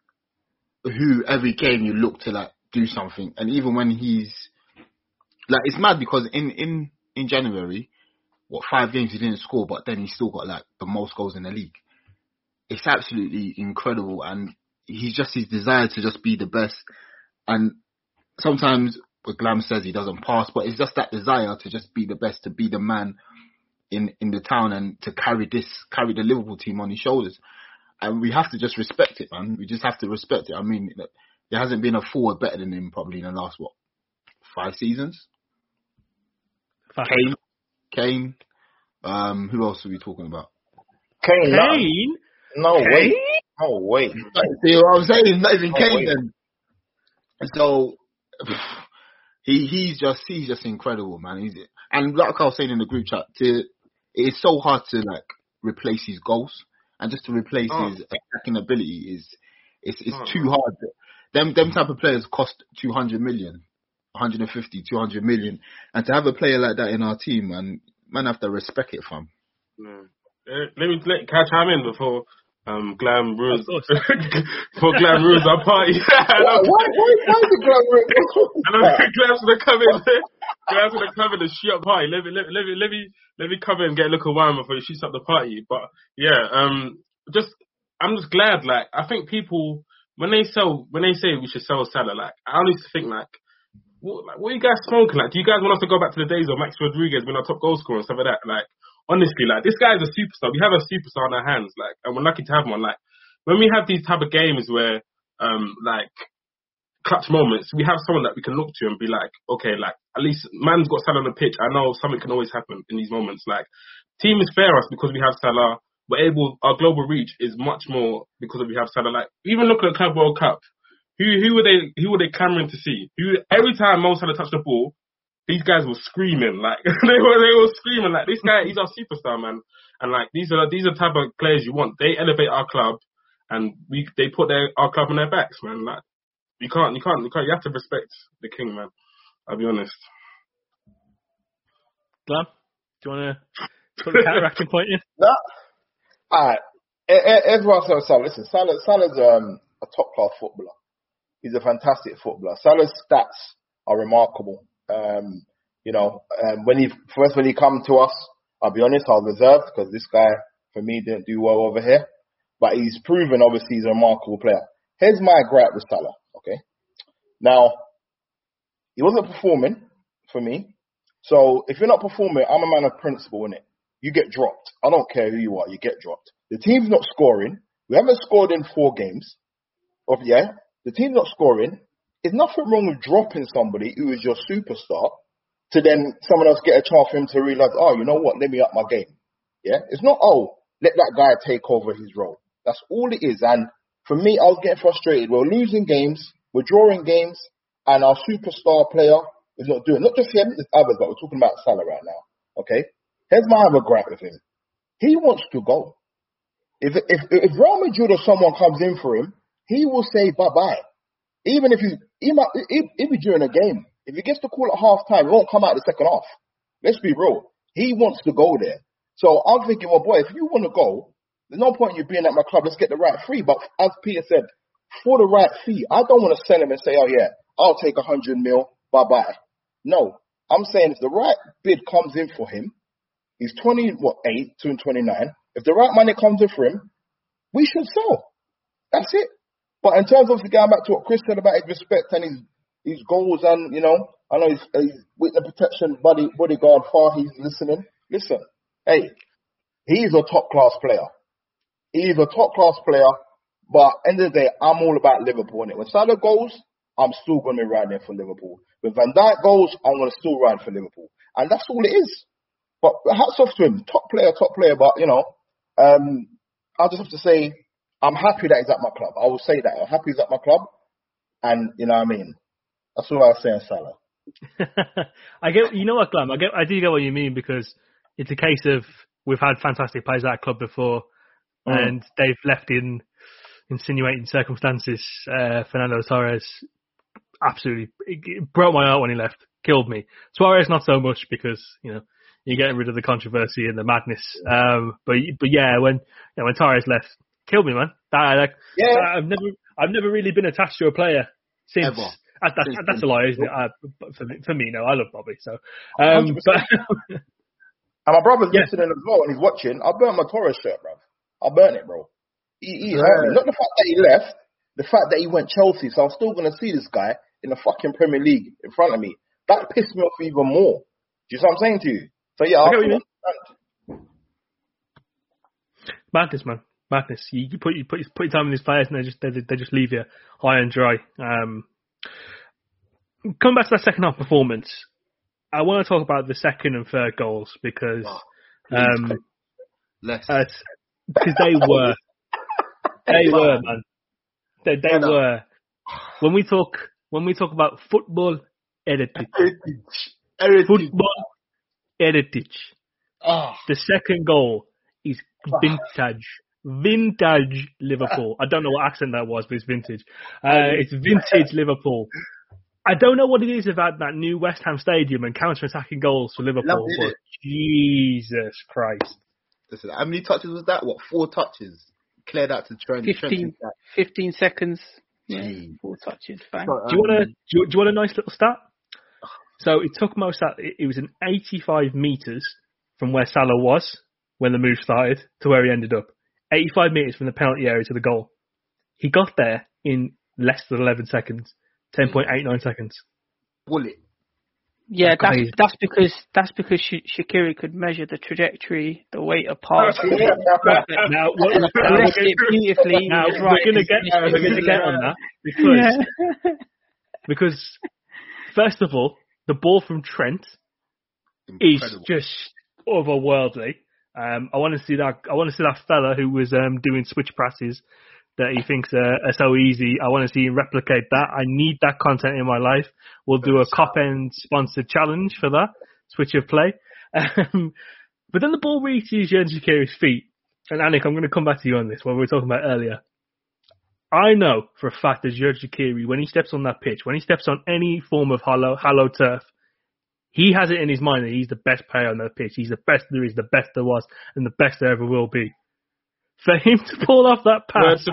every game you look to like do something. And even when he's like, it's mad because in January, what, 5 games he didn't score, but then he still got like the most goals in the league. It's absolutely incredible, and he's just his desire to just be the best. And sometimes Glam says he doesn't pass, but it's just that desire to just be the best, to be the man in the town, and to carry the Liverpool team on his shoulders. And we have to just respect it, man. We just have to respect it. I mean, there hasn't been a forward better than him probably in the last, what, 5 seasons? Kane. Who else are we talking about? Kane? No way. See what I'm saying? It's not even Kane then. So, he's just incredible, man. And like I was saying in the group chat, it's so hard to like replace his goals. And just to replace his attacking ability is too hard. Them type of players cost 200 million, 150, 200 million. And to have a player like that in our team, and man, have to respect it, fam. Yeah. Let catch him in before Glam rules. Before Glam rules our party. Why is Glam rules? I don't think Glam's gonna come in. Glam's gonna come in and shoot up party. Let me come in and get a look at wine before he shoots up the party. But yeah, I'm just glad. Like, I think people when they say we should sell Salah, like I honestly think what are you guys smoking? Like, do you guys want us to go back to the days of Max Rodriguez being our top goal scorer and stuff like that? Like, honestly, like this guy is a superstar. We have a superstar in our hands, like, and we're lucky to have one. Like, when we have these type of games where like clutch moments, we have someone that we can look to and be like, okay, like at least man's got Salah on the pitch. I know something can always happen in these moments. Like, team is fair us because we have Salah. Our global reach is much more because we have Salah. Like, even looking at Club World Cup, who were they clamoring to see? Who every time Mo Salah touched the ball, these guys were screaming like they were screaming like this guy. He's our superstar, man. And like these are the type of players you want. They elevate our club, and they put our club on their backs, man. Like. You can't. You have to respect the king, man. I'll be honest. Glam, do you want to put a counteracting point in? No. All right. Everyone says Salah. Listen, Salah's a top-class footballer. He's a fantastic footballer. Salah's stats are remarkable. When he come to us, I'll be honest, I was reserved because this guy, for me, didn't do well over here. But he's proven, obviously, he's a remarkable player. Here's my gripe with Salah. Okay. Now, he wasn't performing for me. So if you're not performing, I'm a man of principle, innit? You get dropped. I don't care who you are. You get dropped. The team's not scoring. We haven't scored in 4 games. The team's not scoring. There's nothing wrong with dropping somebody who is your superstar to then someone else get a chance for him to realize, oh, you know what? Let me up my game. Yeah. It's not, oh, let that guy take over his role. That's all it is. And for me, I was getting frustrated. We're losing games, we're drawing games, and our superstar player is not doing. Not just him, there's others, but we're talking about Salah right now. Okay? Here's my other gripe with him. He wants to go. If Real Madrid or someone comes in for him, he will say bye-bye. Even if he be during a game. If he gets the call at half-time, he won't come out the second half. Let's be real. He wants to go there. So I'm thinking, well, boy, if you want to go, there's no point in you being at my club. Let's get the right fee. But as Peter said, for the right fee, I don't want to sell him and say, oh, yeah, I'll take 100 mil, bye-bye. No, I'm saying if the right bid comes in for him, he's 29. If the right money comes in for him, we should sell. That's it. But in terms of going back to what Chris said about his respect and his goals and, you know, I know he's with the protection bodyguard far, he's listening. Listen, hey, he's a top-class player. He's a top-class player, but end of the day, I'm all about Liverpool, innit? When Salah goes, I'm still going to be riding for Liverpool. When Van Dijk goes, I'm going to still ride for Liverpool. And that's all it is. But hats off to him. Top player. But, you know, I just have to say, I'm happy that he's at my club. I will say that. I'm happy he's at my club. And, you know what I mean? That's all I was saying, Salah. I get, you know what, Glam? I do get what you mean because it's a case of we've had fantastic players at our club before. And they've left in insinuating circumstances. Fernando Torres absolutely, it broke my heart when he left, killed me. Suarez not so much because, you know, you're getting rid of the controversy and the madness. But yeah, when Torres left, killed me, man. I've never really been attached to a player since. Ever. That's a lie, isn't it? For me, no, I love Bobby. So, but and my brother's listening as well, and he's watching. I burnt my Torres shirt, bro. I burnt it, bro. He hurt me. Not the fact that he left, the fact that he went Chelsea. So I'm still going to see this guy in the fucking Premier League in front of me. That pissed me off even more. Do you see what I'm saying to you? So yeah, I get what you mean. Madness, man. Madness. You put your time in these players, and they just leave you high and dry. Coming back to that second half performance, I want to talk about the second and third goals because they were, man. When we talk about football heritage. Football heritage. Oh. The second goal is vintage Liverpool. I don't know what accent that was, but it's vintage. It's vintage Liverpool. I don't know what it is about that new West Ham stadium and counter-attacking goals for Liverpool, but Jesus Christ. Listen, how many touches was that? What, 4 touches? Cleared out to Trent. 15 seconds. Yeah, 4 touches. Bang. But, do you want a nice little stat? So it took Mo Salah, it was an 85 metres from where Salah was when the move started to where he ended up. 85 metres from the penalty area to the goal. He got there in less than 11 seconds. 10.89 seconds. Bullet. Yeah, that's because Shaqiri could measure the trajectory, the weight of pass. Now we're going to get on that because first of all, the ball from Trent is just otherworldly. I want to see that fella who was doing switch passes that he thinks are so easy. I want to see him replicate that. I need that content in my life. We'll do a Kop End sponsored challenge for that switch of play. But then the ball reaches Xherdan Shaqiri's feet. And Anik, I'm going to come back to you on this, what we were talking about earlier. I know for a fact that Xherdan Shaqiri, when he steps on that pitch, when he steps on any form of hollow turf, he has it in his mind that he's the best player on that pitch. He's the best there is, the best there was, and the best there ever will be. For him to pull off that pass,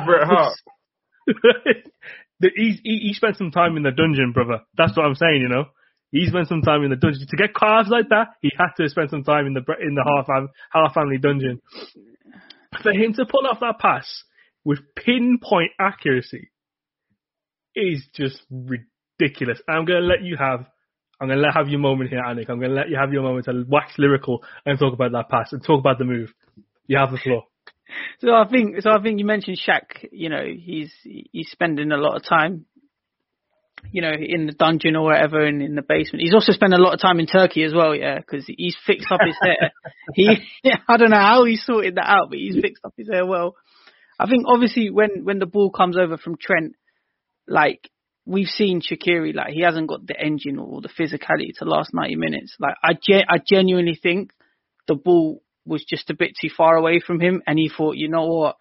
he spent some time in the dungeon, brother. That's what I'm saying, you know. He spent some time in the dungeon to get calves like that. He had to spend some time in the half family dungeon. For him to pull off that pass with pinpoint accuracy is just ridiculous. I'm gonna let you have your moment here, Anik. I'm gonna let you have your moment to wax lyrical and talk about that pass and talk about the move. You have the floor. So I think you mentioned Shaq. You know, he's spending a lot of time, you know, in the dungeon or whatever, and in the basement. He's also spent a lot of time in Turkey as well, yeah, because he's fixed up his hair. I don't know how he sorted that out, but he's fixed up his hair well. I think obviously when the ball comes over from Trent, like we've seen Shaqiri, like he hasn't got the engine or the physicality to last 90 minutes. Like I genuinely think the ball was just a bit too far away from him, and he thought, you know what,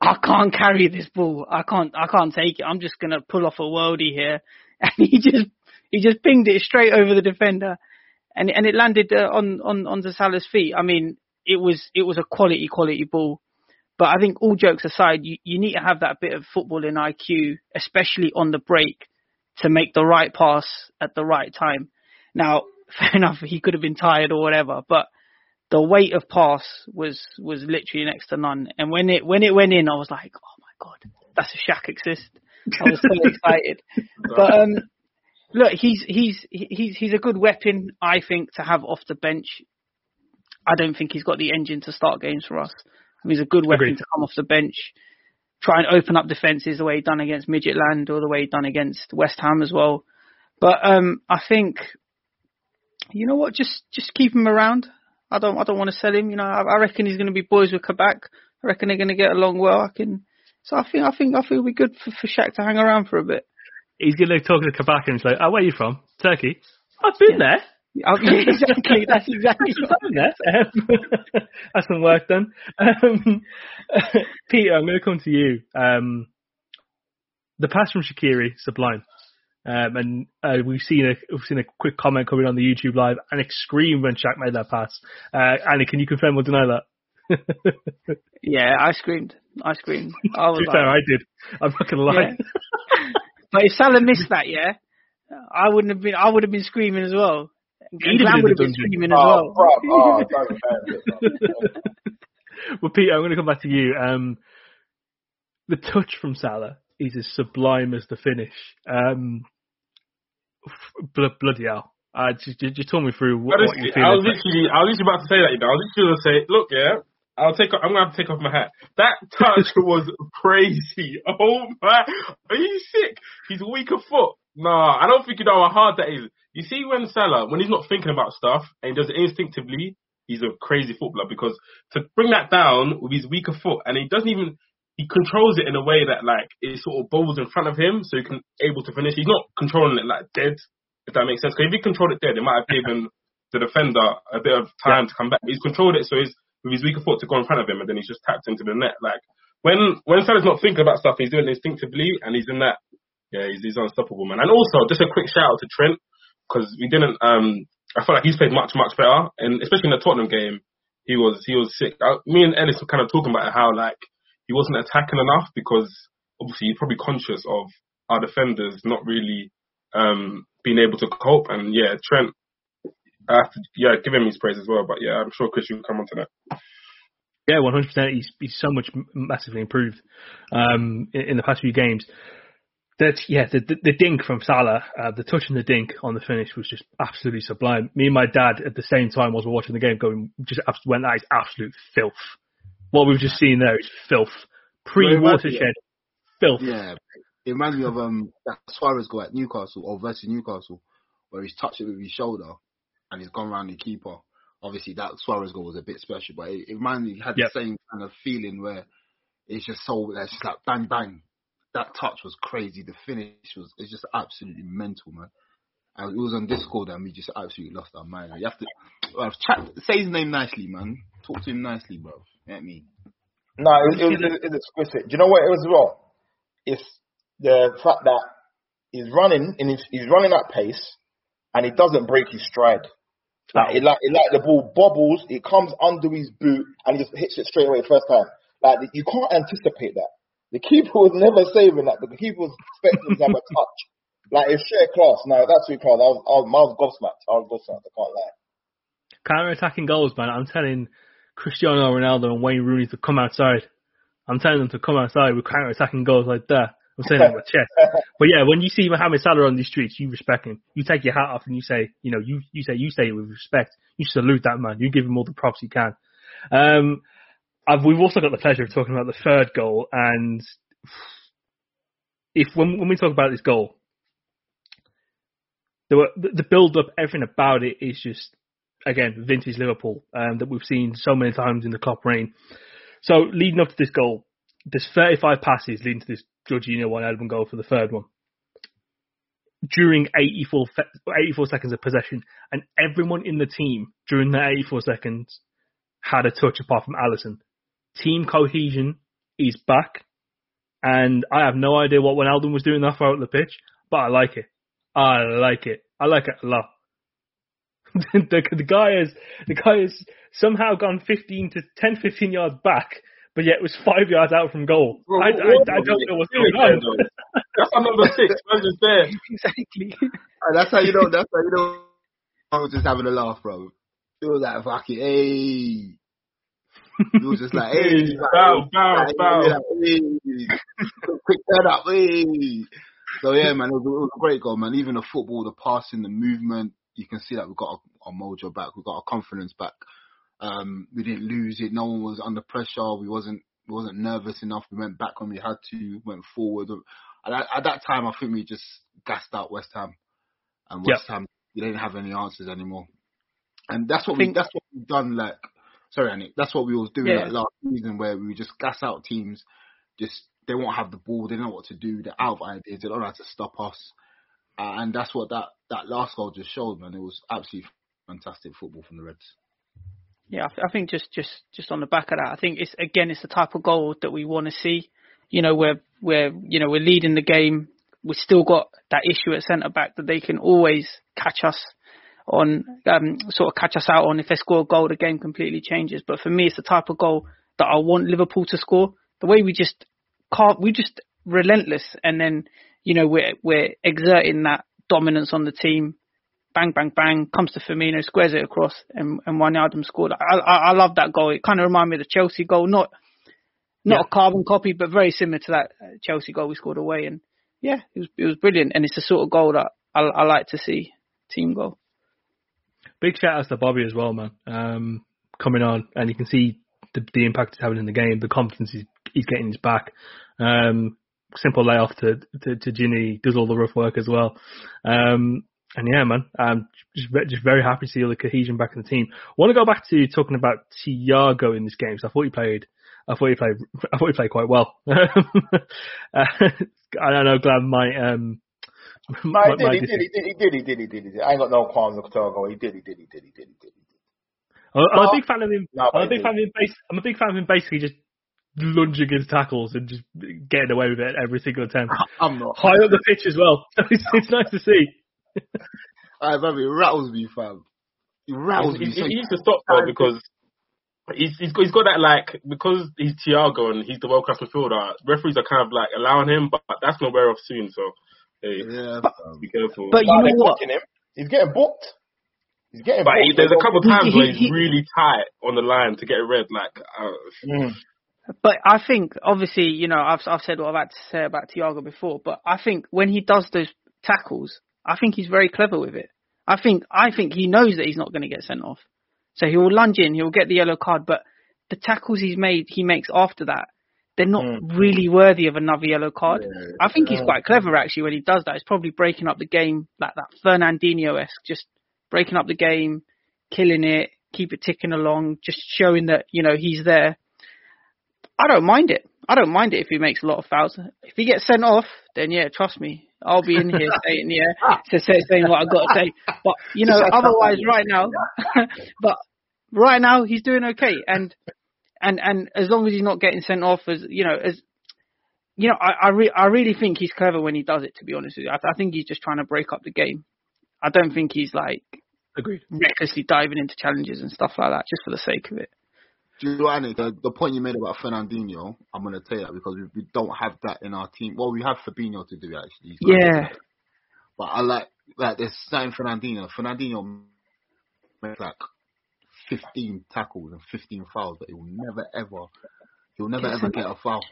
I can't carry this ball. I can't take it. I'm just gonna pull off a worldie here, and he just pinged it straight over the defender, and it landed on Salah's feet. I mean, it was a quality ball, but I think all jokes aside, you need to have that bit of footballing IQ, especially on the break, to make the right pass at the right time. Now, fair enough, he could have been tired or whatever, but the weight of pass was literally next to none. And when it went in, I was like, oh my God, that's a Shaq assist. I was so excited. But look, he's a good weapon, I think, to have off the bench. I don't think he's got the engine to start games for us. I mean, he's a good weapon to come off the bench, try and open up defences the way he done against Midgetland or the way he done against West Ham as well. But I think, you know what, just keep him around. I don't want to sell him. You know, I reckon he's going to be boys with Kabak. I reckon they're going to get along well. I think it'll be good for Shaq to hang around for a bit. He's going to talk to Kabak and he's like, "Oh, where are you from? Turkey? I've been there." Yeah, exactly. That's exactly what I've been there. That's some work done. Peter, I'm going to come to you. The pass from Shaqiri, sublime. We've seen a quick comment coming on the YouTube live. Anik screamed when Shaq made that pass. Anik, can you confirm or deny that? Yeah, I screamed. I did. I'm not gonna lie. Yeah. But if Salah missed that, yeah, I would have been screaming as well. Glam would have been screaming as well. Well, Peter, I'm going to come back to you. The touch from Salah is as sublime as the finish. Bloody hell. Just tell me through what you feel. I was literally about to say that, you know. I was literally going to say, look, yeah, I'm going to have to take off my hat. That touch was crazy. Oh, my. Are you sick? He's weak of foot. Nah, I don't think you know how hard that is. You see, when Salah, when he's not thinking about stuff and he does it instinctively, he's a crazy footballer, because to bring that down with his weaker foot, and he controls it in a way that, like, it sort of bowls in front of him so he can able to finish. He's not controlling it like dead, if that makes sense. Because if he controlled it dead, it might have given the defender a bit of time to come back. He's controlled it so he's with his weaker foot to go in front of him, and then he's just tapped into the net. Like, when Salah's not thinking about stuff, he's doing it instinctively, and he's in that. Yeah, he's unstoppable, man. And also, just a quick shout out to Trent, because we didn't. I feel like he's played much, much better, and especially in the Tottenham game, he was sick. Me and Ellis were kind of talking about how, like, he wasn't attacking enough, because obviously he's probably conscious of our defenders not really being able to cope. And yeah, Trent, I have to give him his praise as well. But yeah, I'm sure Krish will come on to that. Yeah, 100%. He's so much massively improved in the past few games. The dink from Salah, the touch and the dink on the finish was just absolutely sublime. Me and my dad at the same time while we were watching the game went, that is absolute filth. What we've just seen there is filth. Pre-watershed, filth. Yeah, it reminds me of that Suarez goal at Newcastle, or versus Newcastle, where he's touched it with his shoulder and he's gone round the keeper. Obviously, that Suarez goal was a bit special, but it reminds me, the same kind of feeling where it's just so, it's just like bang, bang. That touch was crazy. The finish was just absolutely mental, man. And it was on Discord, and we just absolutely lost our mind. You have to say his name nicely, man. Talk to him nicely, bro. You know what I mean? No, it was exquisite. Do you know what it was as well? It's the fact that he's running at pace, and he doesn't break his stride. Like, it the ball bobbles, it comes under his boot, and he just hits it straight away the first time. Like, you can't anticipate that. The keeper was never saving that. The keeper was expecting to have a touch. Like, it's sheer class. No, that's really class. I was gobsmacked. I can't lie. Counter-attacking goals, man. I'm telling Cristiano Ronaldo and Wayne Rooney to come outside. I'm telling them to come outside with counter-attacking goals like that. I'm saying that with my chest. But yeah, when you see Mohamed Salah on these streets, you respect him. You take your hat off and you say, you know, you say it with respect. You salute that man. You give him all the props you can. We've also got the pleasure of talking about the third goal, and when we talk about this goal, the build-up, everything about it is just, again, vintage Liverpool that we've seen so many times in the Klopp reign. So leading up to this goal, there's 35 passes leading to this Jorginho Wijnaldum goal for the third one. During 84 seconds of possession, and everyone in the team during the 84 seconds had a touch apart from Alisson. Team cohesion is back, and I have no idea what Wijnaldum was doing that far out the pitch, but I like it. I like it a lot. the guy has somehow gone 15 yards back, but yet was 5 yards out from goal. Bro, I don't know what's going on. That's our number 6. I'm just there. Exactly. That's how you know. I was just having a laugh, bro. It was like, fuck it, hey. It was just like, hey. Bow. Quick turn up, hey. So, yeah, man, it was a great goal, man. Even the football, the passing, the movement, you can see that we've got our mojo back. We've got our confidence back. We didn't lose it. No one was under pressure. We wasn't nervous enough. We went back when we had to, went forward. And at that time, I think we just gassed out West Ham. And West Ham, they didn't have any answers anymore. And that's what we've done. Like, sorry, Anik, that's what we was doing last season, where we just gas out teams. Just they won't have the ball. They don't know what to do. They're out of ideas. They don't know how to stop us. And that's what that last goal just showed, man. It was absolutely fantastic football from the Reds. Yeah, I think just on the back of that, I think it's the type of goal that we want to see. You know, we're leading the game we've still got that issue at centre-back that they can always catch us on, catch us out on. If they score a goal, the game completely changes. But for me, it's the type of goal that I want Liverpool to score. The way we just can't, we're just relentless. And then, you know, we're exerting that dominance on the team. Bang, bang, bang, comes to Firmino, squares it across, and Wijnaldum scored. I love that goal. It kind of reminded me of the Chelsea goal. Not a carbon copy, but very similar to that Chelsea goal we scored away. And yeah, it was brilliant. And it's the sort of goal that I like to see, team goal. Big shout out to Bobby as well, man. Coming on, and you can see the impact it's having in the game, the confidence he's getting his back. Simple layoff to Ginny, does all the rough work as well. And yeah, man, I'm just very happy to see all the cohesion back in the team. I want to go back to talking about Thiago in this game. So I thought he played quite well. I don't know, Glam might. He did. I ain't got no qualms with Thiago. He did. I'm a big fan of him. I'm a big fan of him. Basically, just lunging his tackles and just getting away with it every single time. I'm not high up the pitch as well. It's nice to see. It rattles me, fam. It rattles me. He needs to stop, though, because he's got that, like, because he's Thiago and he's the world-class midfielder, referees are kind of, like, allowing him, but that's not wear off soon, so hey, yeah, be careful. But you know what? He's getting booked. There's a couple of times where he's really tight on the line to get red, like... But I think, obviously, you know, I've said what I've had to say about Thiago before, but I think when he does those tackles... I think he's very clever with it. I think he knows that he's not going to get sent off. So he will lunge in, he'll get the yellow card, but the tackles he makes after that, they're not really worthy of another yellow card. Yeah, I think he's quite clever, actually, when he does that. He's probably breaking up the game, like that Fernandinho-esque, just breaking up the game, killing it, keep it ticking along, just showing that, you know, he's there. I don't mind it if he makes a lot of fouls. If he gets sent off, then yeah, trust me, I'll be in here saying what I've got to say. But, you know, otherwise right now he's doing okay. And as long as he's not getting sent off, as you know, I really think he's clever when he does it, to be honest with you. I think he's just trying to break up the game. I don't think he's like recklessly diving into challenges and stuff like that just for the sake of it. Giovanni, the point you made about Fernandinho, I'm going to tell you that because we don't have that in our team. Well, we have Fabinho to do, actually. Yeah. But I like there's certain Fernandinho. Fernandinho makes like 15 tackles and 15 fouls, but he'll never ever get a foul.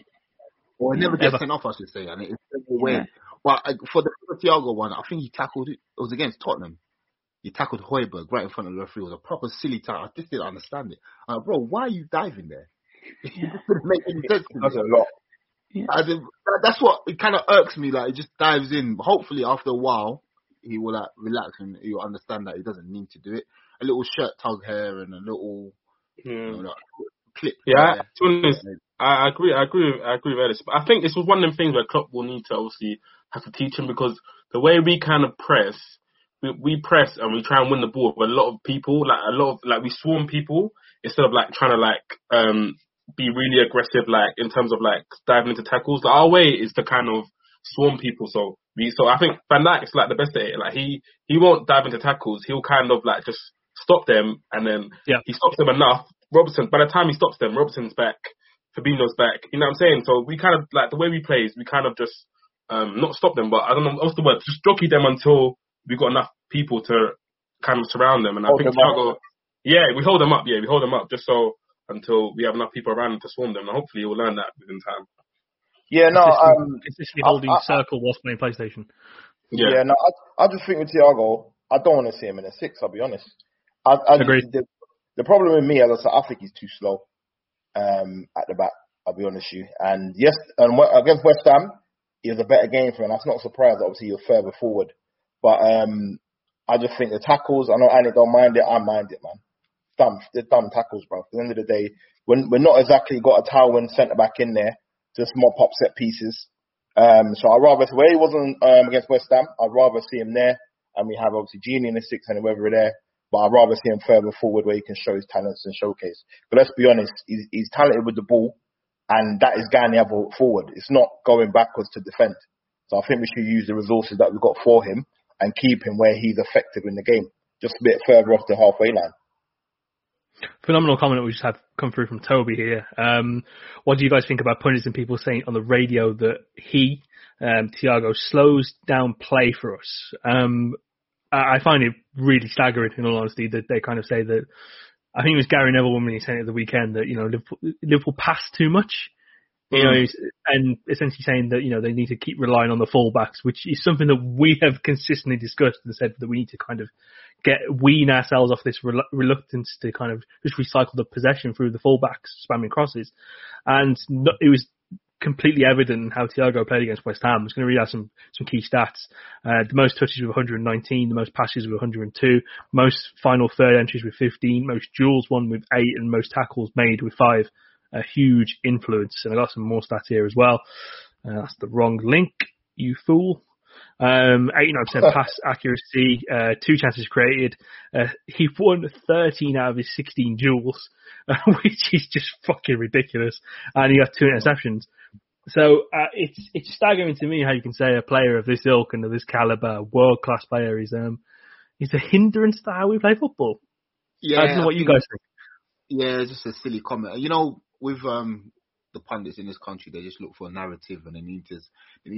Or he'll never get sent off, I should say. And it's every way. But for the Thiago one, I think he tackled, it was against Tottenham. He tackled Højbjerg right in front of the referee. It was a proper silly tackle. I just didn't understand it. Bro, why are you diving there? Yeah. It doesn't make any sense. That's a lot. Yeah. That's what it kind of irks me. Like, he just dives in. Hopefully, after a while, he will like relax and he'll understand that he doesn't need to do it. A little shirt tug here and a little clip. Yeah, to be honest, I agree with Ellis. But I think this was one of them things where Klopp will need to obviously have to teach him, because the way we kind of press. We press and we try and win the ball with a lot of people, we swarm people instead of like trying to be really aggressive, like in terms of like diving into tackles. Like, our way is to kind of swarm people. So I think Van Dijk is like the best at it. Like he won't dive into tackles. He'll kind of like just stop them, and then he stops them enough. Robertson, by the time he stops them, Robertson's back, Fabinho's back. You know what I'm saying? So we kind of like the way we play is we kind of just not stop them, but I don't know what's the word, just jockey them until. We've got enough people to kind of surround them, and I think Thiago. Yeah, we hold them up. Yeah, we hold them up just so until we have enough people around them to swarm them. And hopefully, we'll learn that within time. Yeah, no. Consistently holding circle whilst playing PlayStation. Yeah. Yeah, no. I just think with Thiago, I don't want to see him in a six. I'll be honest. I agree. The problem with me, as I said, I think he's too slow at the back. I'll be honest with you. And yes, and against West Ham, it was a better game for him. That's not a surprise. Obviously, you're further forward. But I just think the tackles, I know Anik don't mind it, I mind it, man. They're dumb tackles, bro. At the end of the day, when we're not exactly got a towering centre-back in there, just mop up set pieces. So I'd rather, where he wasn't against West Ham, I'd rather see him there. And we have, obviously, Genie in the six and whoever there. But I'd rather see him further forward where he can show his talents and showcase. But let's be honest, he's talented with the ball. And that is going the other forward. It's not going backwards to defend. So I think we should use the resources that we've got for him and keep him where he's effective in the game, just a bit further off the halfway line. Phenomenal comment that we just had come through from Toby here. What do you guys think about pundits and people saying on the radio that he, Thiago, slows down play for us? I find it really staggering, in all honesty, that they kind of say that. I think it was Gary Neville when he said it at the weekend that, you know, Liverpool pass too much. You know, and essentially saying that, you know, they need to keep relying on the fullbacks, which is something that we have consistently discussed and said that we need to kind of wean ourselves off this reluctance to kind of just recycle the possession through the fullbacks spamming crosses. And it was completely evident how Thiago played against West Ham. I'm just going to read out some key stats. The most touches with 119, the most passes with 102, most final third entries with 15, most duels won with 8, and most tackles made with 5. A huge influence. And I got some more stats here as well. That's the wrong link, you fool. 89% pass accuracy, 2 chances created. He won 13 out of his 16 duels, which is just fucking ridiculous. And he got 2 interceptions. So it's staggering to me how you can say a player of this ilk and of this caliber, world-class player, is a hindrance to how we play football. Yeah, I don't know what you guys think. Yeah, it's just a silly comment. You know, with the pundits in this country, they just look for a narrative and they need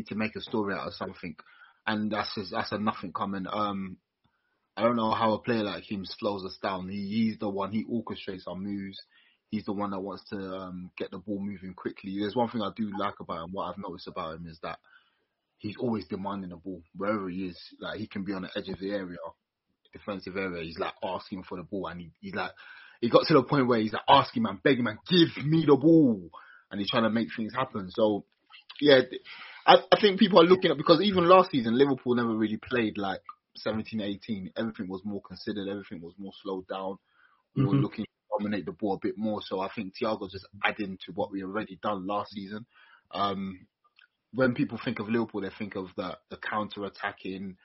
to make a story out of something, and that's a nothing comment. I don't know how a player like him slows us down. He's the one. He orchestrates our moves. He's the one that wants to get the ball moving quickly. There's one thing I do like about him. What I've noticed about him is that he's always demanding the ball wherever he is. Like, he can be on the edge of the area, defensive area. He's like asking for the ball, and he's like. He got to the point where he's like asking, man, begging, man, give me the ball. And he's trying to make things happen. So, yeah, I think people are looking at, because even last season, Liverpool never really played like 17, 18. Everything was more considered. Everything was more slowed down. We were looking to dominate the ball a bit more. So I think Thiago's just adding to what we already done last season. When people think of Liverpool, they think of the counter-attacking,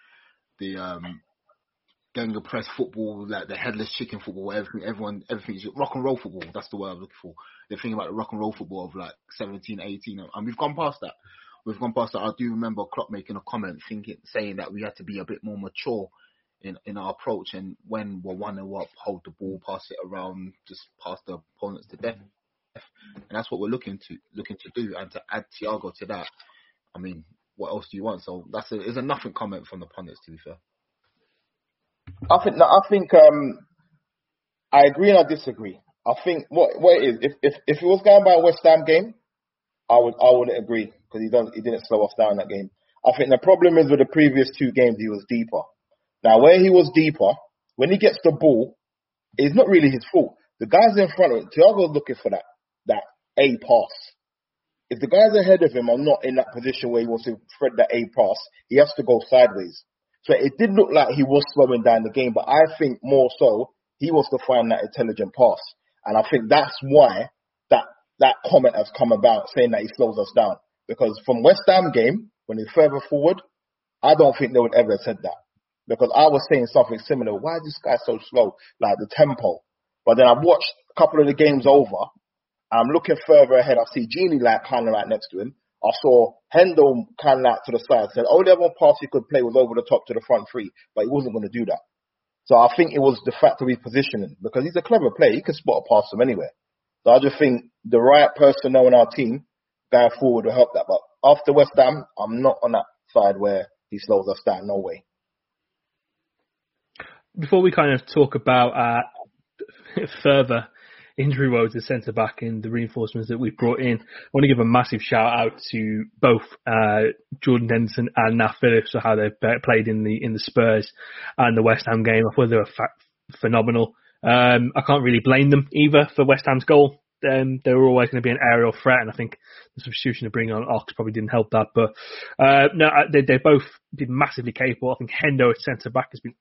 the... Going to press football, like the headless chicken football, where everything's rock and roll football. That's the word I'm looking for. The thing about the rock and roll football of like 17, 18, and we've gone past that. I do remember Klopp making a comment saying that we had to be a bit more mature in our approach, and when we're 1-0 up, hold the ball, pass it around, just pass the opponents to death. And that's what we're looking to do, and to add Thiago to that. I mean, what else do you want? So it's a nothing comment from the pundits, to be fair. I think I agree and I disagree. I think what it is, if it was going by a West Ham game, I would agree, because he didn't slow us down that game. I think the problem is with the previous 2 games he was deeper. Now where he was deeper, when he gets the ball, it's not really his fault. The guys in front of him, Thiago's looking for that A pass. If the guys ahead of him are not in that position where he wants to thread that A pass, he has to go sideways. So it did look like he was slowing down the game, but I think more so he was to find that intelligent pass. And I think that's why that comment has come about, saying that he slows us down. Because from West Ham game, when he's further forward, I don't think they would ever have said that. Because I was saying something similar. Why is this guy so slow? Like the tempo. But then I've watched a couple of the games over. I'm looking further ahead. I see Genie like kind of right next to him. I saw Hendo kind of out to the side, said only one pass he could play was over the top to the front 3, but he wasn't going to do that. So I think it was the fact of his positioning, because he's a clever player. He can spot a pass from anywhere. So I just think the right personnel on our team going forward will help that. But after West Ham, I'm not on that side where he slows us down, no way. Before we kind of talk about further injury woes as centre-back and the reinforcements that we've brought in, I want to give a massive shout-out to both Jordan Henderson and Nat Phillips for how they've played in the Spurs and the West Ham game. I thought they were phenomenal. I can't really blame them either for West Ham's goal. They were always going to be an aerial threat, and I think the substitution of bringing on Ox probably didn't help that. But no, they both been massively capable. I think Hendo at centre-back has been...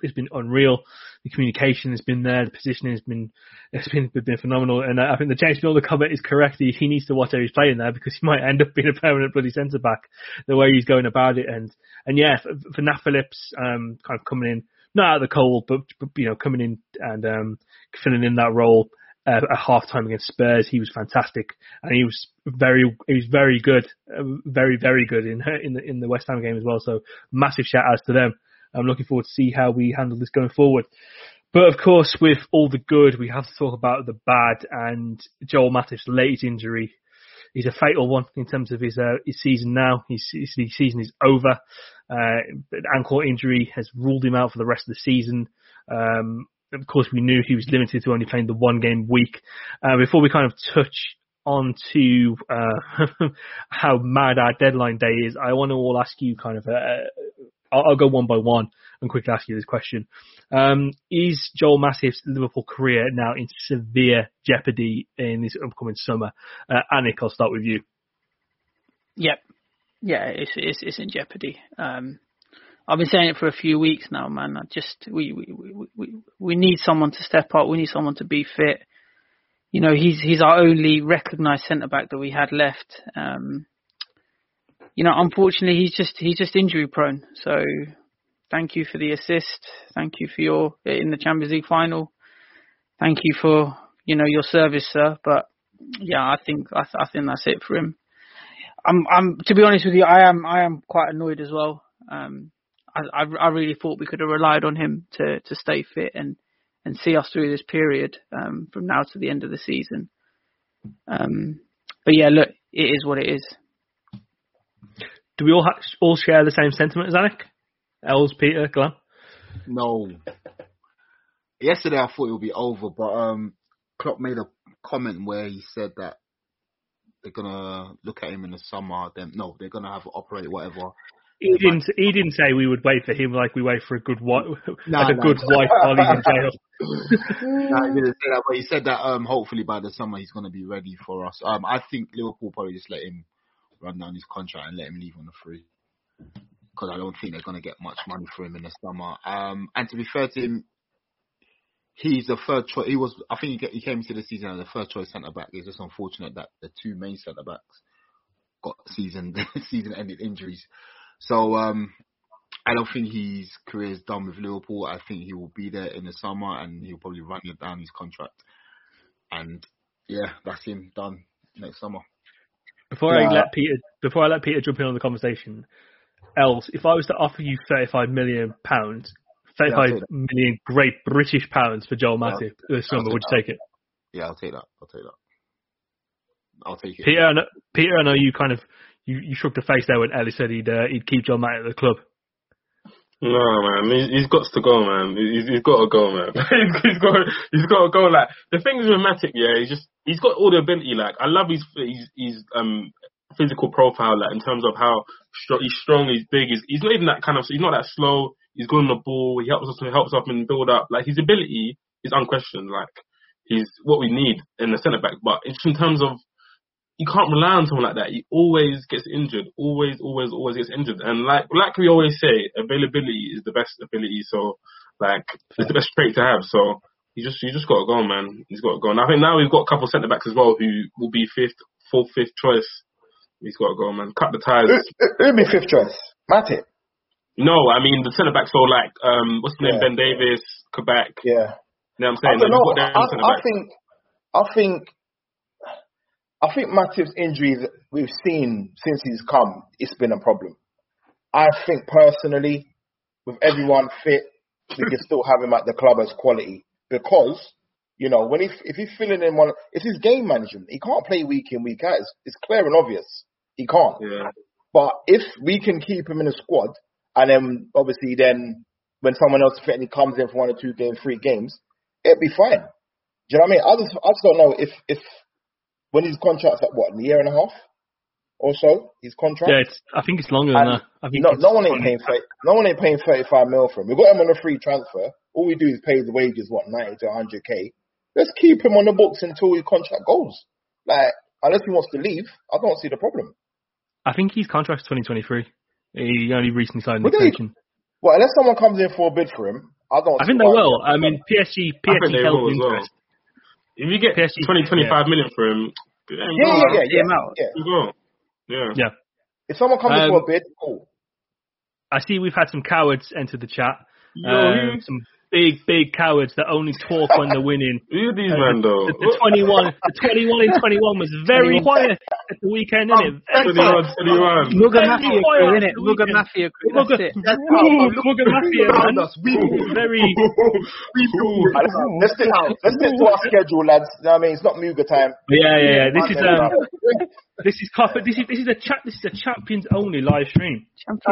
it's been unreal. The communication has been there. The positioning has been phenomenal. And I think the James Milner comment is correct. He needs to watch how he's playing there, because he might end up being a permanent bloody centre back the way he's going about it. And yeah, for Nat Phillips, kind of coming in, not out of the cold, but you know, coming in and filling in that role. at half-time against Spurs. He was fantastic, and he was very good in the West Ham game as well. So massive shout-outs to them. I'm looking forward to see how we handle this going forward. But of course, with all the good, we have to talk about the bad, and Joel Matip's late injury is a fatal one in terms of his season now. His season is over. The ankle injury has ruled him out for the rest of the season. Of course, we knew he was limited to only playing the one game week. Before we kind of touch on to how mad our deadline day is, I want to all ask you kind of I'll go one by one and quickly ask you this question. Is Joel Matip's Liverpool career now in severe jeopardy in this upcoming summer? Anik, I'll start with you. Yep. Yeah, it's in jeopardy. I've been saying it for a few weeks now, man. We need someone to step up. We need someone to be fit. You know, he's our only recognised centre-back that we had left. You know, unfortunately, he's just injury prone. So, thank you for the assist. Thank you for your in the Champions League final. Thank you for your service, sir. But yeah, I think that's it for him. I'm to be honest with you, I am quite annoyed as well. I really thought we could have relied on him to stay fit and see us through this period from now to the end of the season. But yeah, look, it is what it is. Do we all share the same sentiment as Anik? Els, Peter, Glam? No. Yesterday I thought it would be over, but Klopp made a comment where he said that they're going to look at him in the summer. They're going to have to operate whatever. He didn't say we would wait for him like we wait for a good wife, wife while he's in jail. He didn't say that, but he said that hopefully by the summer he's going to be ready for us. I think Liverpool probably just let him run down his contract and let him leave on a free, because I don't think they're going to get much money for him in the summer. And to be fair to him, he's the third choice. I think he came into the season as the third choice centre back. It's just unfortunate that the two main centre backs got season ending injuries. So I don't think his career is done with Liverpool. I think he will be there in the summer and he'll probably run down his contract. And yeah, that's him done next summer. Before I let Peter jump in on the conversation, Els, if I was to offer you £35 million great British pounds for Joel Matip this summer, would you take it? Yeah, I'll take it. Peter, I know you kind of you shook the face there when Ellis said he'd keep Joel Matip at the club. No, man, he's got to go, man. He's got to go, man. he's got to go. Like, the thing is with Matip, yeah, he's got all the ability. Like, I love his physical profile. Like, in terms of how he's strong, he's big. He's not even that kind of. He's not that slow. He's good on the ball. He helps us and build up. Like, his ability is unquestioned. Like, he's what we need in the centre back. But in terms of, you can't rely on someone like that. He always gets injured. Always gets injured. And like we always say, availability is the best ability. So, like, it's the best trait to have. So, you just got to go, man. He's got to go. And I think now we've got a couple of centre-backs as well who will be fifth choice. He's got to go, man. Cut the ties. Who'd be fifth choice? Matip? No, I mean, the centre-backs are like, what's his name? Yeah. Ben Davis, Kabak. Yeah. You know what I'm saying? I think Matip's injuries we've seen since he's come, it's been a problem. I think personally, with everyone fit, we can still have him at the club as quality, because when if he's filling in one, it's his game management. He can't play week in, week out. It's clear and obvious he can't. Yeah. But if we can keep him in the squad, and then obviously then when someone else is fit and he comes in for one or two games, three games, it'd be fine. Do you know what I mean? I just don't know if. When his contract's at what, a year and a half or so? His contract? Yeah, I think it's longer than that. I think no one ain't paying 35 mil for him. We got him on a free transfer. All we do is pay his wages, 90 to 100k. Let's keep him on the books until his contract goes. Like, unless he wants to leave, I don't see the problem. I think his contract's 2023. He only recently signed an extension. Well, unless someone comes in for a bid for him, I think they will. I mean, PSG held interest. If you get 25 million for him, yeah. If someone comes in for a bid, cool. I see we've had some cowards enter the chat. Yo, some big, big cowards that only talk when they're winning. Who are these men, though? The 21 in 21 was very quiet at the weekend, innit? Mugger Mafia, very... Let's stick to our schedule, lads. You know what I mean? It's not Mugger time. Yeah. This is a champions only live stream.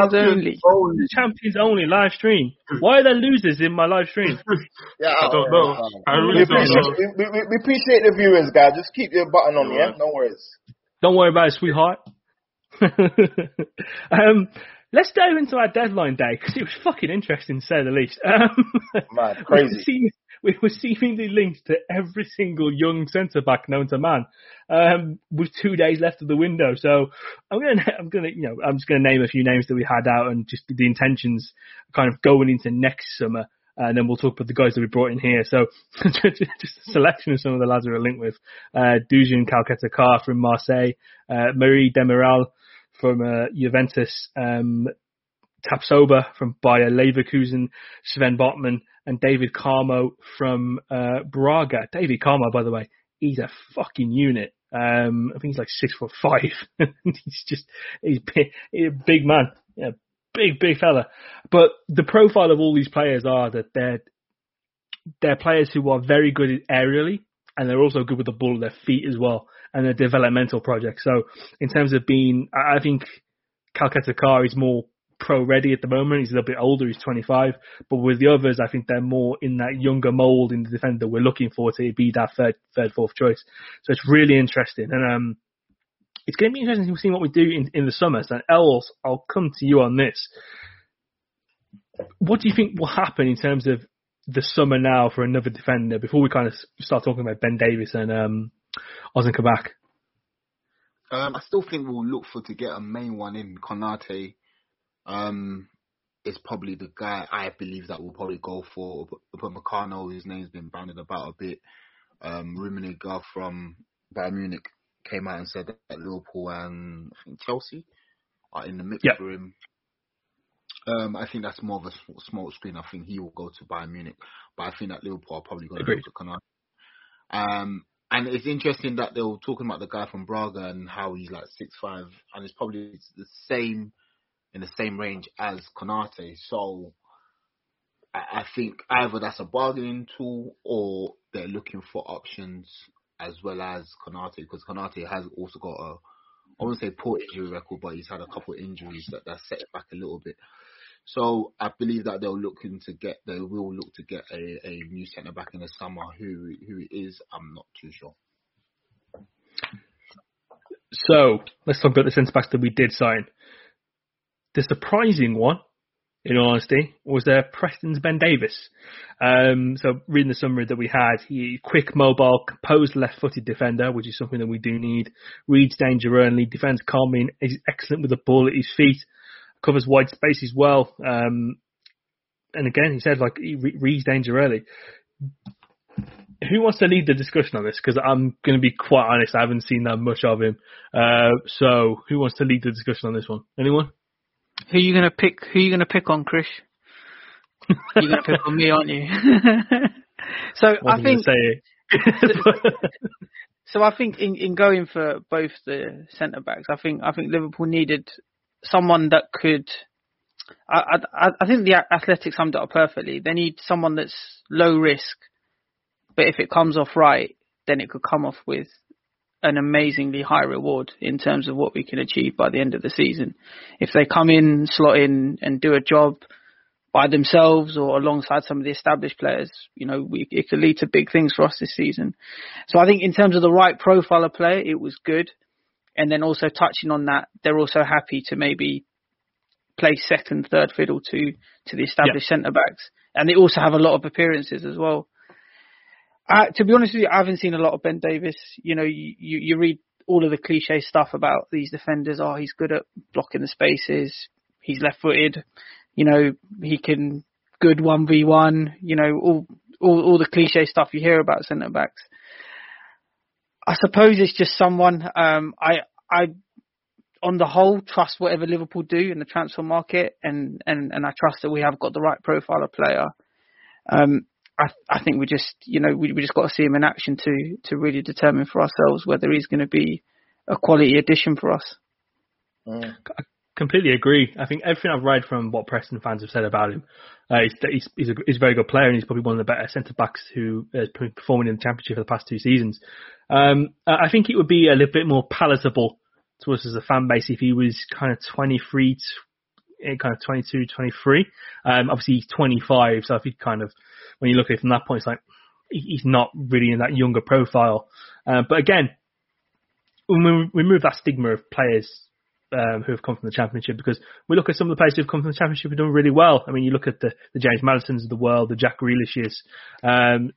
Champions only live stream. Why are there losers in my live stream? I don't know. I really don't know. We appreciate the viewers, guys. Just keep your button on, yeah? No worries. Don't worry about it, sweetheart. Let's dive into our deadline day because it was fucking interesting, to say the least. Man, crazy. We were seemingly linked to every single young centre-back known to man, with 2 days left of the window. So I'm just gonna name a few names that we had out and just the intentions kind of going into next summer, and then we'll talk about the guys that we brought in here. So just a selection of some of the lads we were linked with: Dujan Calcutta-Car from Marseille, Marie Demiral from Juventus, Tapsoba from Bayer Leverkusen, Sven Botman, and David Carmo from Braga. David Carmo, by the way, he's a fucking unit. I think he's like 6'5". He's a big man. Yeah, big fella. But the profile of all these players are that they're players who are very good aerially, and they're also good with the ball at their feet as well, and they're developmental projects. So in terms of being, I think Calcutta-Car is more pro-ready at the moment. He's a little bit older, he's 25, but with the others, I think they're more in that younger mould in the defender we're looking for to be that third, fourth choice. So it's really interesting, and it's going to be interesting to see what we do in the summer. So Els, I'll come to you on this. What do you think will happen in terms of the summer now for another defender before we kind of start talking about Ben Davis and Ozan Kabak? I still think we'll look to get a main one in Konaté. Is probably the guy I believe that we'll probably go for. But Meccano, his name's been bandied about a bit. Rummenigge from Bayern Munich came out and said that Liverpool and I think Chelsea are in the mix for him. I think that's more of a small screen. I think he will go to Bayern Munich, but I think that Liverpool are probably going to go to Konaté. And it's interesting that they were talking about the guy from Braga and how he's like 6'5", and it's probably in the same range as Konaté. So I think either that's a bargaining tool or they're looking for options as well as Konaté, because Konaté has also got a, I wouldn't say poor injury record, but he's had a couple of injuries that set it back a little bit. So I believe that they will look to get a new centre back in the summer. Who it is, I'm not too sure. So let's talk about the centre backs that we did sign. The surprising one, in all honesty, was Preston's Ben Davis. So reading the summary that we had, he quick, mobile, composed left-footed defender, which is something that we do need. Reads danger early, defends calmly, is excellent with the ball at his feet, covers wide spaces well. And again, he said like he reads danger early. Who wants to lead the discussion on this? Because I'm going to be quite honest, I haven't seen that much of him. So who wants to lead the discussion on this one? Anyone? Who are you gonna pick on, Krish? You're gonna pick on me, aren't you? I think in going for both the centre backs, I think Liverpool needed someone that could. I think the Athletic summed it up perfectly. They need someone that's low risk, but if it comes off right, then it could come off with an amazingly high reward in terms of what we can achieve by the end of the season. If they come in, slot in and do a job by themselves or alongside some of the established players, it could lead to big things for us this season. So I think in terms of the right profile of player, it was good. And then also touching on that, they're also happy to maybe play second, third fiddle to the established centre-backs. And they also have a lot of appearances as well. To be honest with you, I haven't seen a lot of Ben Davis. You read all of the cliche stuff about these defenders. Oh, he's good at blocking the spaces. He's left-footed. He can good 1v1. All the cliche stuff you hear about centre-backs. I suppose it's just someone. I on the whole trust whatever Liverpool do in the transfer market, and I trust that we have got the right profile of player. I think we just, you know, we just got to see him in action to really determine for ourselves whether he's going to be a quality addition for us. I completely agree. I think everything I've read from what Preston fans have said about him, he's a very good player, and he's probably one of the better centre backs who has been performing in the Championship for the past two seasons. I think it would be a little bit more palatable to us as a fan base if he was kind of 22, 23. Obviously he's 25, so if he kind of, when you look at it from that point, it's like he's not really in that younger profile. But again, when we remove that stigma of players who have come from the Championship, because we look at some of the players who have come from the Championship who've done really well. I mean, you look at the James Madisons of the world, the Jack Grealishes,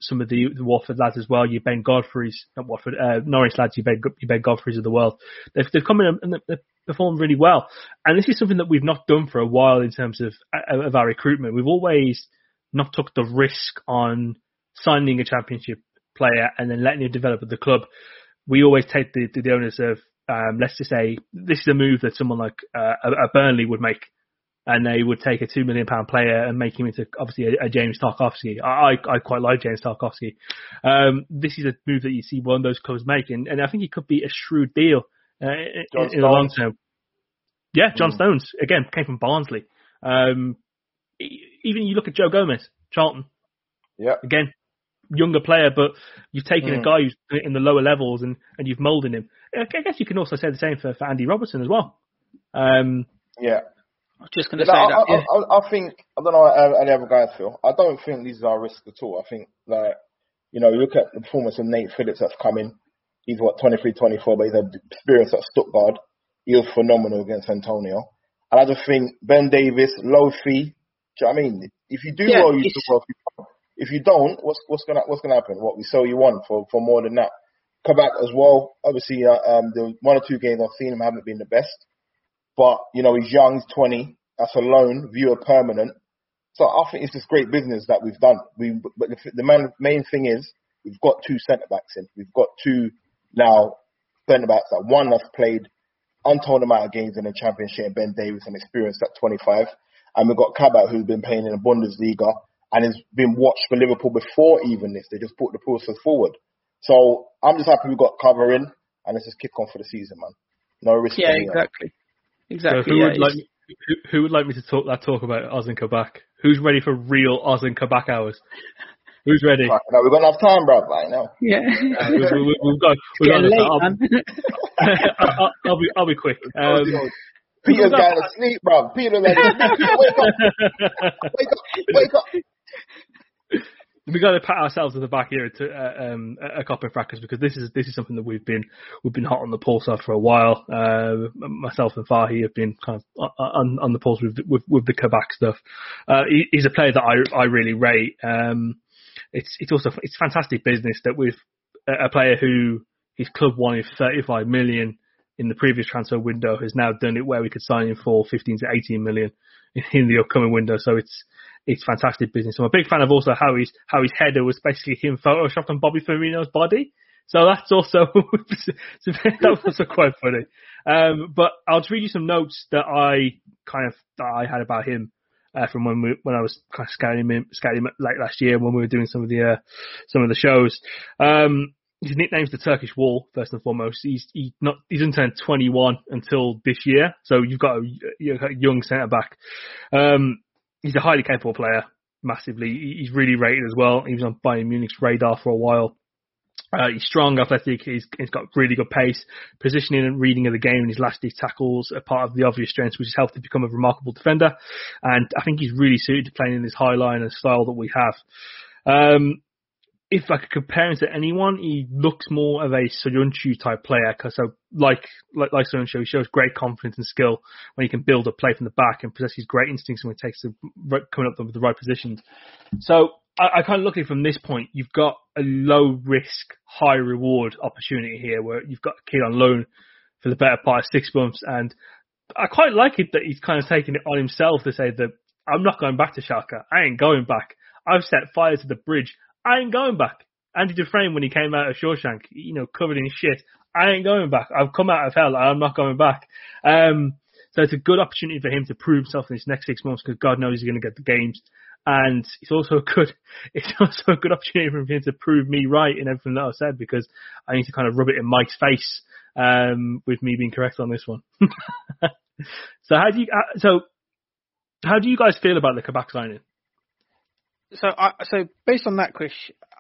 some of the Watford lads as well, your Ben Godfrey's, not Watford, Norwich lads, your Ben Godfrey's of the world. They've come in and they've performed really well. And this is something that we've not done for a while in terms of our recruitment. We've always not took the risk on signing a Championship player and then letting him develop at the club. We always take the onus of, let's just say, this is a move that someone like a Burnley would make, and they would take a £2 million player and make him into, obviously, a James Tarkowski. I quite like James Tarkowski. This is a move that you see one of those clubs make, and I think it could be a shrewd deal in the long term. Yeah, John Stones, again, came from Barnsley. Even you look at Joe Gomez, Charlton. Yeah. Again, younger player, but you've taken a guy who's in the lower levels and you've moulded him. I guess you can also say the same for Andy Robertson as well. Yeah. I was just going to say that. I think, I don't know how any other guys feel, I don't think these are risks at all. I think, like, you know, you look at the performance of Nate Phillips that's come in. He's, 23, 24, but he's had experience at Stuttgart. He was phenomenal against Antonio. And I just think Ben Davis, low fee. Do you know what I mean? If you do well, you do well. If you don't, what's gonna happen? What, we sell you on for more than that? Kabak as well. Obviously, the one or two games I've seen him haven't been the best, but you know he's young, he's 20. That's a loan, viewer permanent. So I think it's just great business that we've done. But the main thing is we've got two centre backs in. We've got two now centre backs. That one that's played untold amount of games in the Championship, Ben Davis, and experienced at 25, and we've got Kabak who's been playing in the Bundesliga. And it's been watched for Liverpool before even this. They just put the process forward. So I'm just happy we got cover in, and let's just kick on for the season, man. No risk. Yeah, exactly. So who would like me to talk about Ozan Kabak? Who's ready for real Ozan Kabak hours? Who's ready? Right, no, we're gonna have time, bro. Right now. Yeah. I'll be quick. Peter's going to sleep, bro. Peter, like, wake up. We've got to pat ourselves on the back here to a Kop End Fracas, because this is something that we've been hot on the pulse of for a while. Myself and Fahy have been kind of on the pulse with the Kabak stuff. He's a player that I really rate. It's fantastic business that with a player who his club wanted 35 million. In the previous transfer window, has now done it where we could sign him for 15 to 18 million in the upcoming window. So it's fantastic business. I'm a big fan of also how his header was basically him photoshopped on Bobby Firmino's body. So that's also that was quite funny. But I'll just read you some notes that I had about him from when I was kind of scouting him late last year when we were doing some of the shows. His nickname's the Turkish Wall, first and foremost. He doesn't turn 21 until this year, so you've got a young centre-back. He's a highly capable player, massively. He's really rated as well. He was on Bayern Munich's radar for a while. He's strong, athletic. He's got really good pace, positioning and reading of the game, and his last ditch tackles are part of the obvious strengths, which has helped him become a remarkable defender. And I think he's really suited to playing in this high line and style that we have. If I could compare him to anyone, he looks more of a Soyuncu type player. So like Soyuncu, he shows great confidence and skill when he can build a play from the back and possesses great instincts when it takes to coming up with the right positions. So I kind of look at it from this point. You've got a low risk, high reward opportunity here where you've got a kid on loan for the better part of 6 months. And I quite like it that he's kind of taken it on himself to say that I'm not going back to Schalke. I ain't going back. I've set fire to the bridge. I ain't going back. Andy Dufresne, when he came out of Shawshank, you know, covered in shit. I ain't going back. I've come out of hell. I'm not going back. So it's a good opportunity for him to prove himself in his next 6 months, because God knows he's going to get the games. And it's also a good opportunity for him to prove me right in everything that I've said, because I need to kind of rub it in Mike's face with me being correct on this one. So how do you guys feel about the Kabak signing? So based on that, Krish,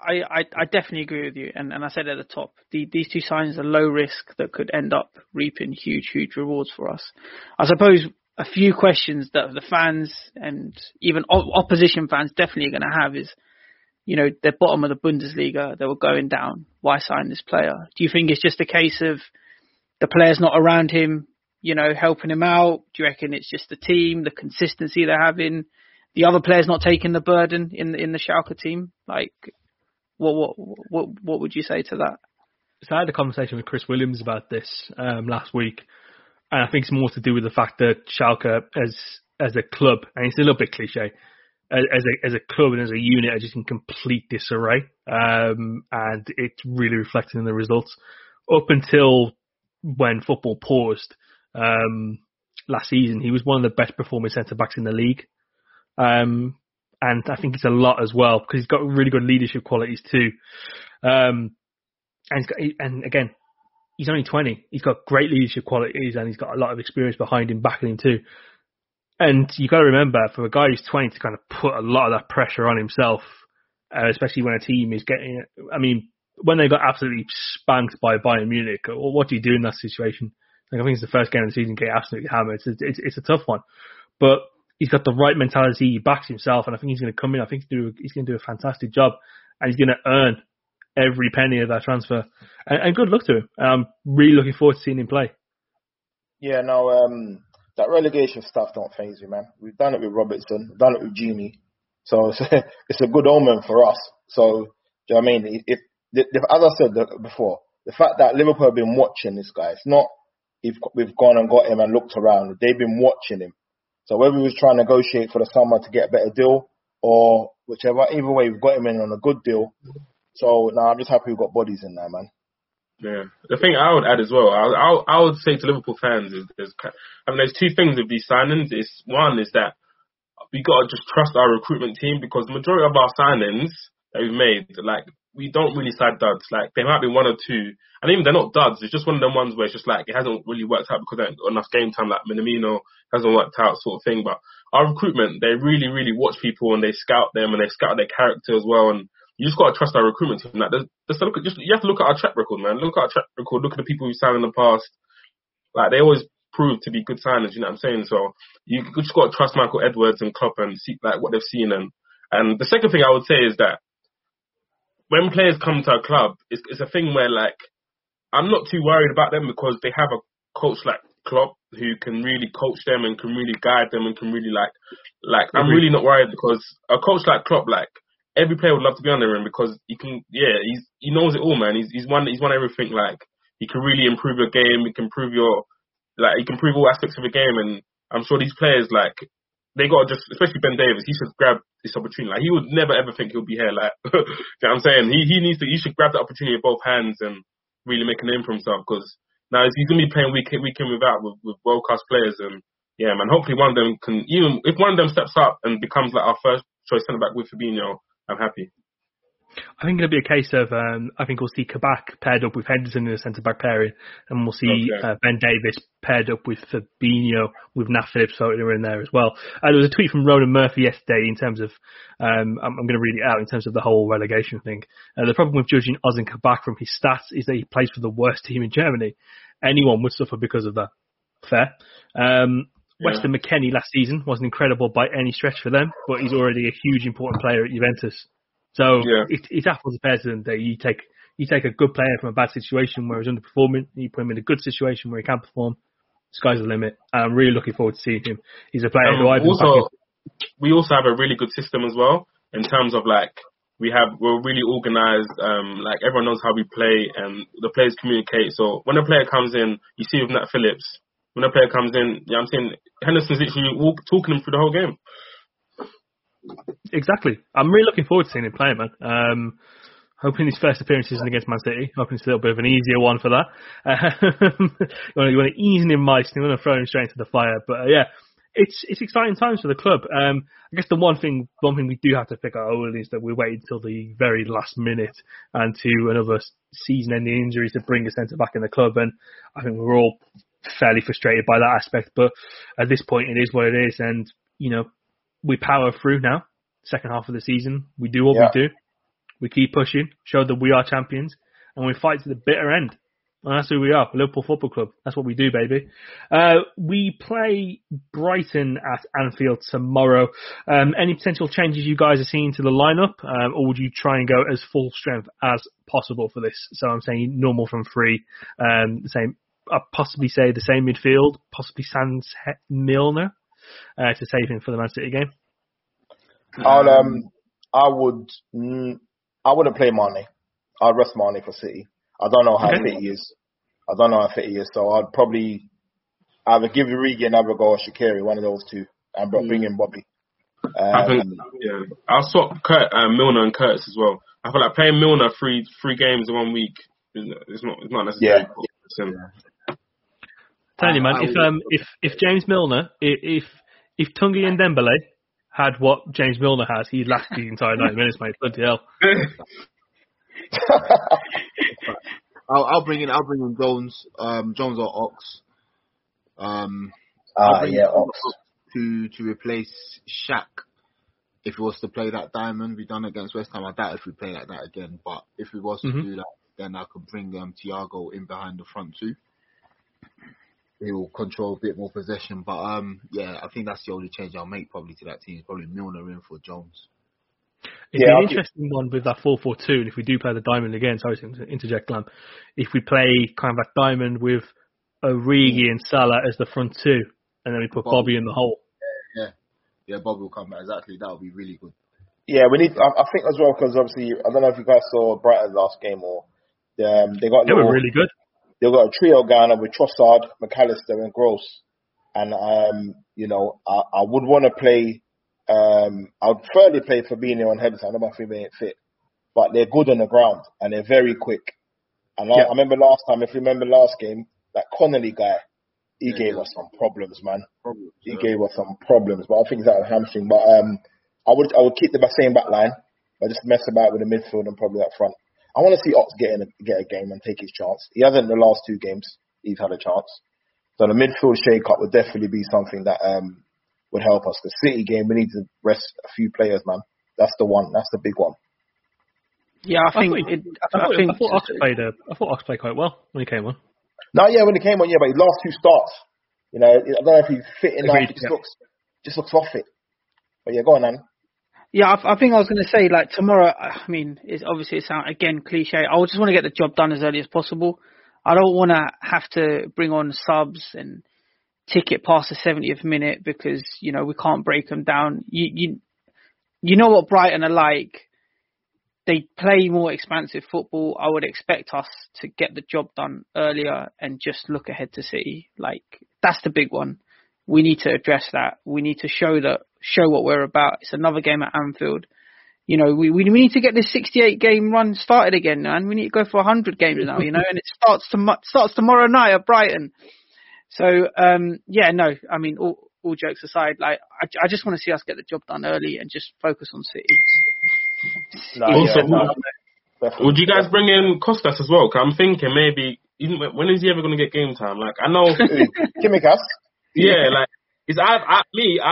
I definitely agree with you. And I said at the top, these two signings are low risk that could end up reaping huge rewards for us. I suppose a few questions that the fans and even opposition fans definitely are going to have is, you know, they're bottom of the Bundesliga, they were going down. Why sign this player? Do you think it's just a case of the player's not around him, you know, helping him out? Do you reckon it's just the team, the consistency they're having? The other players not taking the burden in the Schalke team? Like, what would you say to that? So I had a conversation with Chris Williams about this last week, and I think it's more to do with the fact that Schalke as a club, and it's a little bit cliche, as a club and as a unit, are just in complete disarray, and it's really reflected in the results. Up until when football paused last season, he was one of the best performing centre backs in the league. And I think it's a lot as well because he's got really good leadership qualities too. And again, he's only 20. He's got great leadership qualities and he's got a lot of experience behind him, backing him too. And you got to remember, for a guy who's 20 to kind of put a lot of that pressure on himself, especially when a team is getting, I mean, when they got absolutely spanked by Bayern Munich, what do you do in that situation? Like, I think it's the first game of the season, get absolutely hammered. It's a tough one, but he's got the right mentality. He backs himself, and I think he's going to come in. I think he's going to do a fantastic job, and he's going to earn every penny of that transfer. And good luck to him. I'm really looking forward to seeing him play. Yeah, no, that relegation stuff don't faze me, man. We've done it with Robertson. We've done it with Genie. So it's a good omen for us. So, do you know what I mean? If as I said before, the fact that Liverpool have been watching this guy, it's not if we've gone and got him and looked around. They've been watching him. So whether he was trying to negotiate for the summer to get a better deal or whichever, either way, we've got him in on a good deal. So now I'm just happy we've got bodies in there, man. Yeah. The thing I would add as well, I would say to Liverpool fans there's two things with these signings. One is that we got to just trust our recruitment team, because the majority of our signings that we've made, like, we don't really sign duds. Like, there might be one or two, and even they're not duds. It's just one of them ones where it's just like it hasn't really worked out because they haven't got enough game time. Like Minamino hasn't worked out, sort of thing. But our recruitment, they really watch people and they scout them and they scout their character as well. And you just got to trust our recruitment team. Like, you have to look at our track record, man. Look at our track record. Look at the people who signed in the past. Like, they always prove to be good signings. You know what I'm saying? So you just got to trust Michael Edwards and Klopp and see like what they've seen. And the second thing I would say is that when players come to a club, it's a thing where, like, I'm not too worried about them because they have a coach like Klopp who can really coach them and can really guide them and can really, like I'm really not worried because a coach like Klopp, like, every player would love to be under him because he can, he knows it all, man. He's won everything. Like, he can really improve your game. He can improve all aspects of your game. And I'm sure these players, like, they got to just, especially Ben Davis, he should grab this opportunity. Like, he would never ever think he'll be here. Like, you know what I'm saying? He should grab the opportunity with both hands and really make a name for himself, because now he's going to be playing week in without with world-class players. And yeah, man, hopefully one of them can, even if one of them steps up and becomes like our first choice centre-back with Fabinho, I'm happy. I think it'll be a case of, I think we'll see Kabak paired up with Henderson in the centre-back pairing, and we'll see Ben Davis paired up with Fabinho, with Nat Phillips-Otter in there as well. There was a tweet from Ronan Murphy yesterday in terms of, I'm going to read it out, in terms of the whole relegation thing. The problem with judging Ozan Kabak from his stats is that he plays for the worst team in Germany. Anyone would suffer because of that. Fair. Weston McKennie last season wasn't incredible by any stretch for them, but he's already a huge important player at Juventus. So it's apples and pears, isn't it? You take a good player from a bad situation where he's underperforming, and you put him in a good situation where he can perform. Sky's the limit. And I'm really looking forward to seeing him. He's a player who I've been We also have a really good system as well, in terms of, like, we're really organised. Like, everyone knows how we play, and the players communicate. So when a player comes in, you see with Nat Phillips. When a player comes in, you know what I'm saying, Henderson's literally talking him through the whole game. Exactly. I'm really looking forward to seeing him play, man. Hoping his first appearance isn't against Man City. Hoping it's a little bit of an easier one for that. You want to ease him in mice. You want to throw him straight into the fire. But yeah, it's exciting times for the club. I guess the one thing we do have to pick out Owen is that we waited until the very last minute and to another season-ending injury to bring a centre back in the club, and I think we're all fairly frustrated by that aspect. But at this point, it is what it is, and you know, we power through now. Second half of the season, we do what we do. We keep pushing, show that we are champions, and we fight to the bitter end. And that's who we are, Liverpool Football Club. That's what we do, baby. We play Brighton at Anfield tomorrow. Any potential changes you guys are seeing to the lineup, or would you try and go as full strength as possible for this? So I'm saying normal from three. I'd possibly say the same midfield, possibly Sans Milner to save him for the Man City game. I wouldn't play Mane. I'd rest Mane for City. I don't know how fit he is. So I'd probably either give Origi another go or Shaqiri, one of those two, and bring in Bobby. I think, I'll swap Milner and Curtis as well. I feel like playing Milner three games in 1 week is not necessary. Yeah. Tell you, man, if James Milner, if Tungi and Dembele had what James Milner has, he'd last the entire 9 minutes, mate. Bloody hell. I'll bring in Jones or Ox. Ox to replace Shaq. If it was to play that diamond we done against West Ham, I doubt if we play like that again. But if it was to do that, then I could bring Thiago in behind the front too. He will control a bit more possession. But I think that's the only change I'll make probably to that team. Probably Milner in for Jones. It'd be an interesting one with that 4-4-2, and if we do play the diamond again, sorry to interject, Glam, if we play kind of that diamond with Origi and Salah as the front two, and then we put Bobby in the hole. Yeah, Bobby will come back, exactly, that would be really good. Yeah, we need, I think as well, because obviously, I don't know if you guys saw Brighton's last game, or they were really good. They've got a trio going up with Trossard, McAllister and Gross, and I would want to play I'd preferably play Fabinho and Henderson. I don't know if they ain't fit, but they're good on the ground and they're very quick. And I remember last time, if you remember last game, that Connolly guy, he gave us some problems, man. Gave us some problems, but I think it's out of hamstring. But I would keep the same back line, but just mess about with the midfield and probably up front. I want to see Ox get a game and take his chance. He hasn't in the last two games. He's had a chance. So the midfield shake-up would definitely be something that would help us. The City game, we need to rest a few players, man. That's the one. That's the big one. Yeah, I thought Ox played quite well when he came on. No, yeah, when he came on, yeah, but his last two starts, you know, I don't know if he's fit enough. Agreed, he just looks off it. But yeah, go on, man. Yeah, I think I was going to say, like, tomorrow, I mean, it's obviously, it's again, cliche. I just want to get the job done as early as possible. I don't want to have to bring on subs and ticket past the 70th minute because, you know, we can't break them down. You know what Brighton are like. They play more expansive football. I would expect us to get the job done earlier and just look ahead to City. Like, that's the big one. We need to address that. We need to show what we're about. It's another game at Anfield. You know, we need to get this 68-game run started again, man. We need to go for 100 games now, you know, and it starts tomorrow night at Brighton. So, I mean, all jokes aside, like, I just want to see us get the job done early and just focus on City. Would you guys bring in Costas as well? Because I'm thinking maybe, when is he ever going to get game time? Like, I know... Kimikas? Yeah, like, I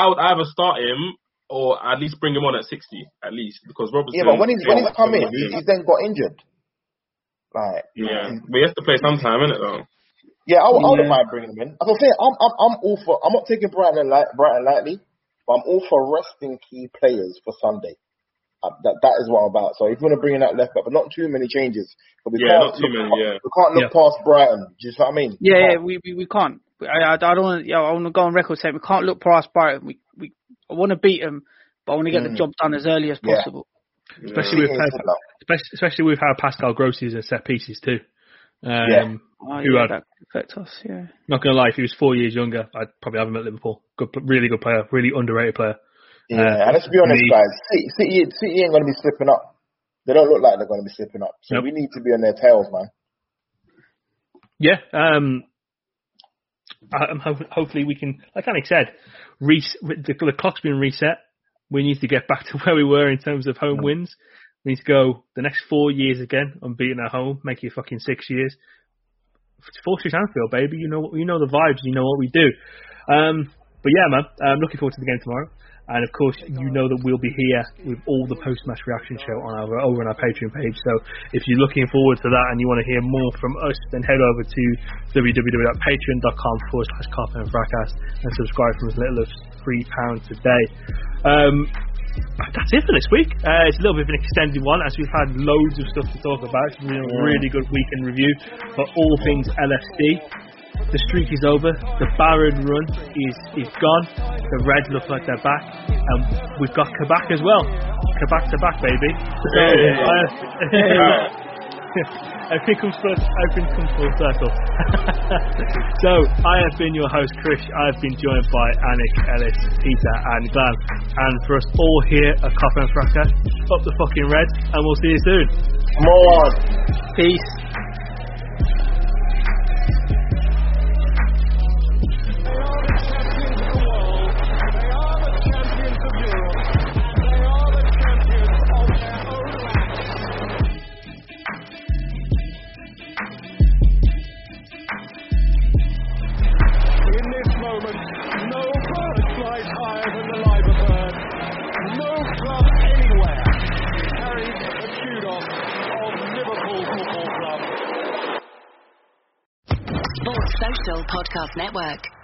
would either start him or at least bring him on at 60, at least, because Robertson... Yeah, but when he's come in, he's then got injured. Like... Yeah, but he has to play sometime, innit, though? Yeah, I wouldn't mind bringing him in. As I say, I'm all for. I'm not taking Brighton lightly, but I'm all for resting key players for Sunday. That is what I'm about. So if you want to bring in that left back, but not too many changes. We can't look past Brighton. Do you know what I mean? We can't. I don't want. I want to go on record saying we can't look past Brighton. I want to beat them, but I want to get the job done as early as possible. Yeah. Especially with how Pascal Gross is at set pieces too. That could affect us, Not going to lie, if he was 4 years younger, I'd probably have him at Liverpool. Really good player, really underrated player. Yeah, and let's be honest, guys, City ain't going to be slipping up. They don't look like they're going to be slipping up. So we need to be on their tails, man. Yeah, hopefully we can, like Anik said, the clock's been reset. We need to get back to where we were in terms of home wins. We need to go the next 4 years again unbeaten at home, make it fucking 6 years. Fortress Anfield, baby. You know the vibes. You know what we do. But yeah, man, I'm looking forward to the game tomorrow. And of course, you know that we'll be here with all the post-match reaction show on over on our Patreon page. So if you're looking forward to that and you want to hear more from us, then head over to www.patreon.com/Kop End Fracas and subscribe for as little as £3 a day. That's it for this week. It's a little bit of an extended one, as we've had loads of stuff to talk about. It's been a really good week in review for all things LFC. The streak is over. The Barron run is gone. The Reds look like they're back, and we've got Kabak as well. Kabak to back, baby. So, everything comes full circle. So I have been your host, Krish. I've been joined by Anik, Ellis, Peter, and Glam. And for us all here at Kop End Fracas, up the fucking Reds, and we'll see you soon. More peace. Podcast Network.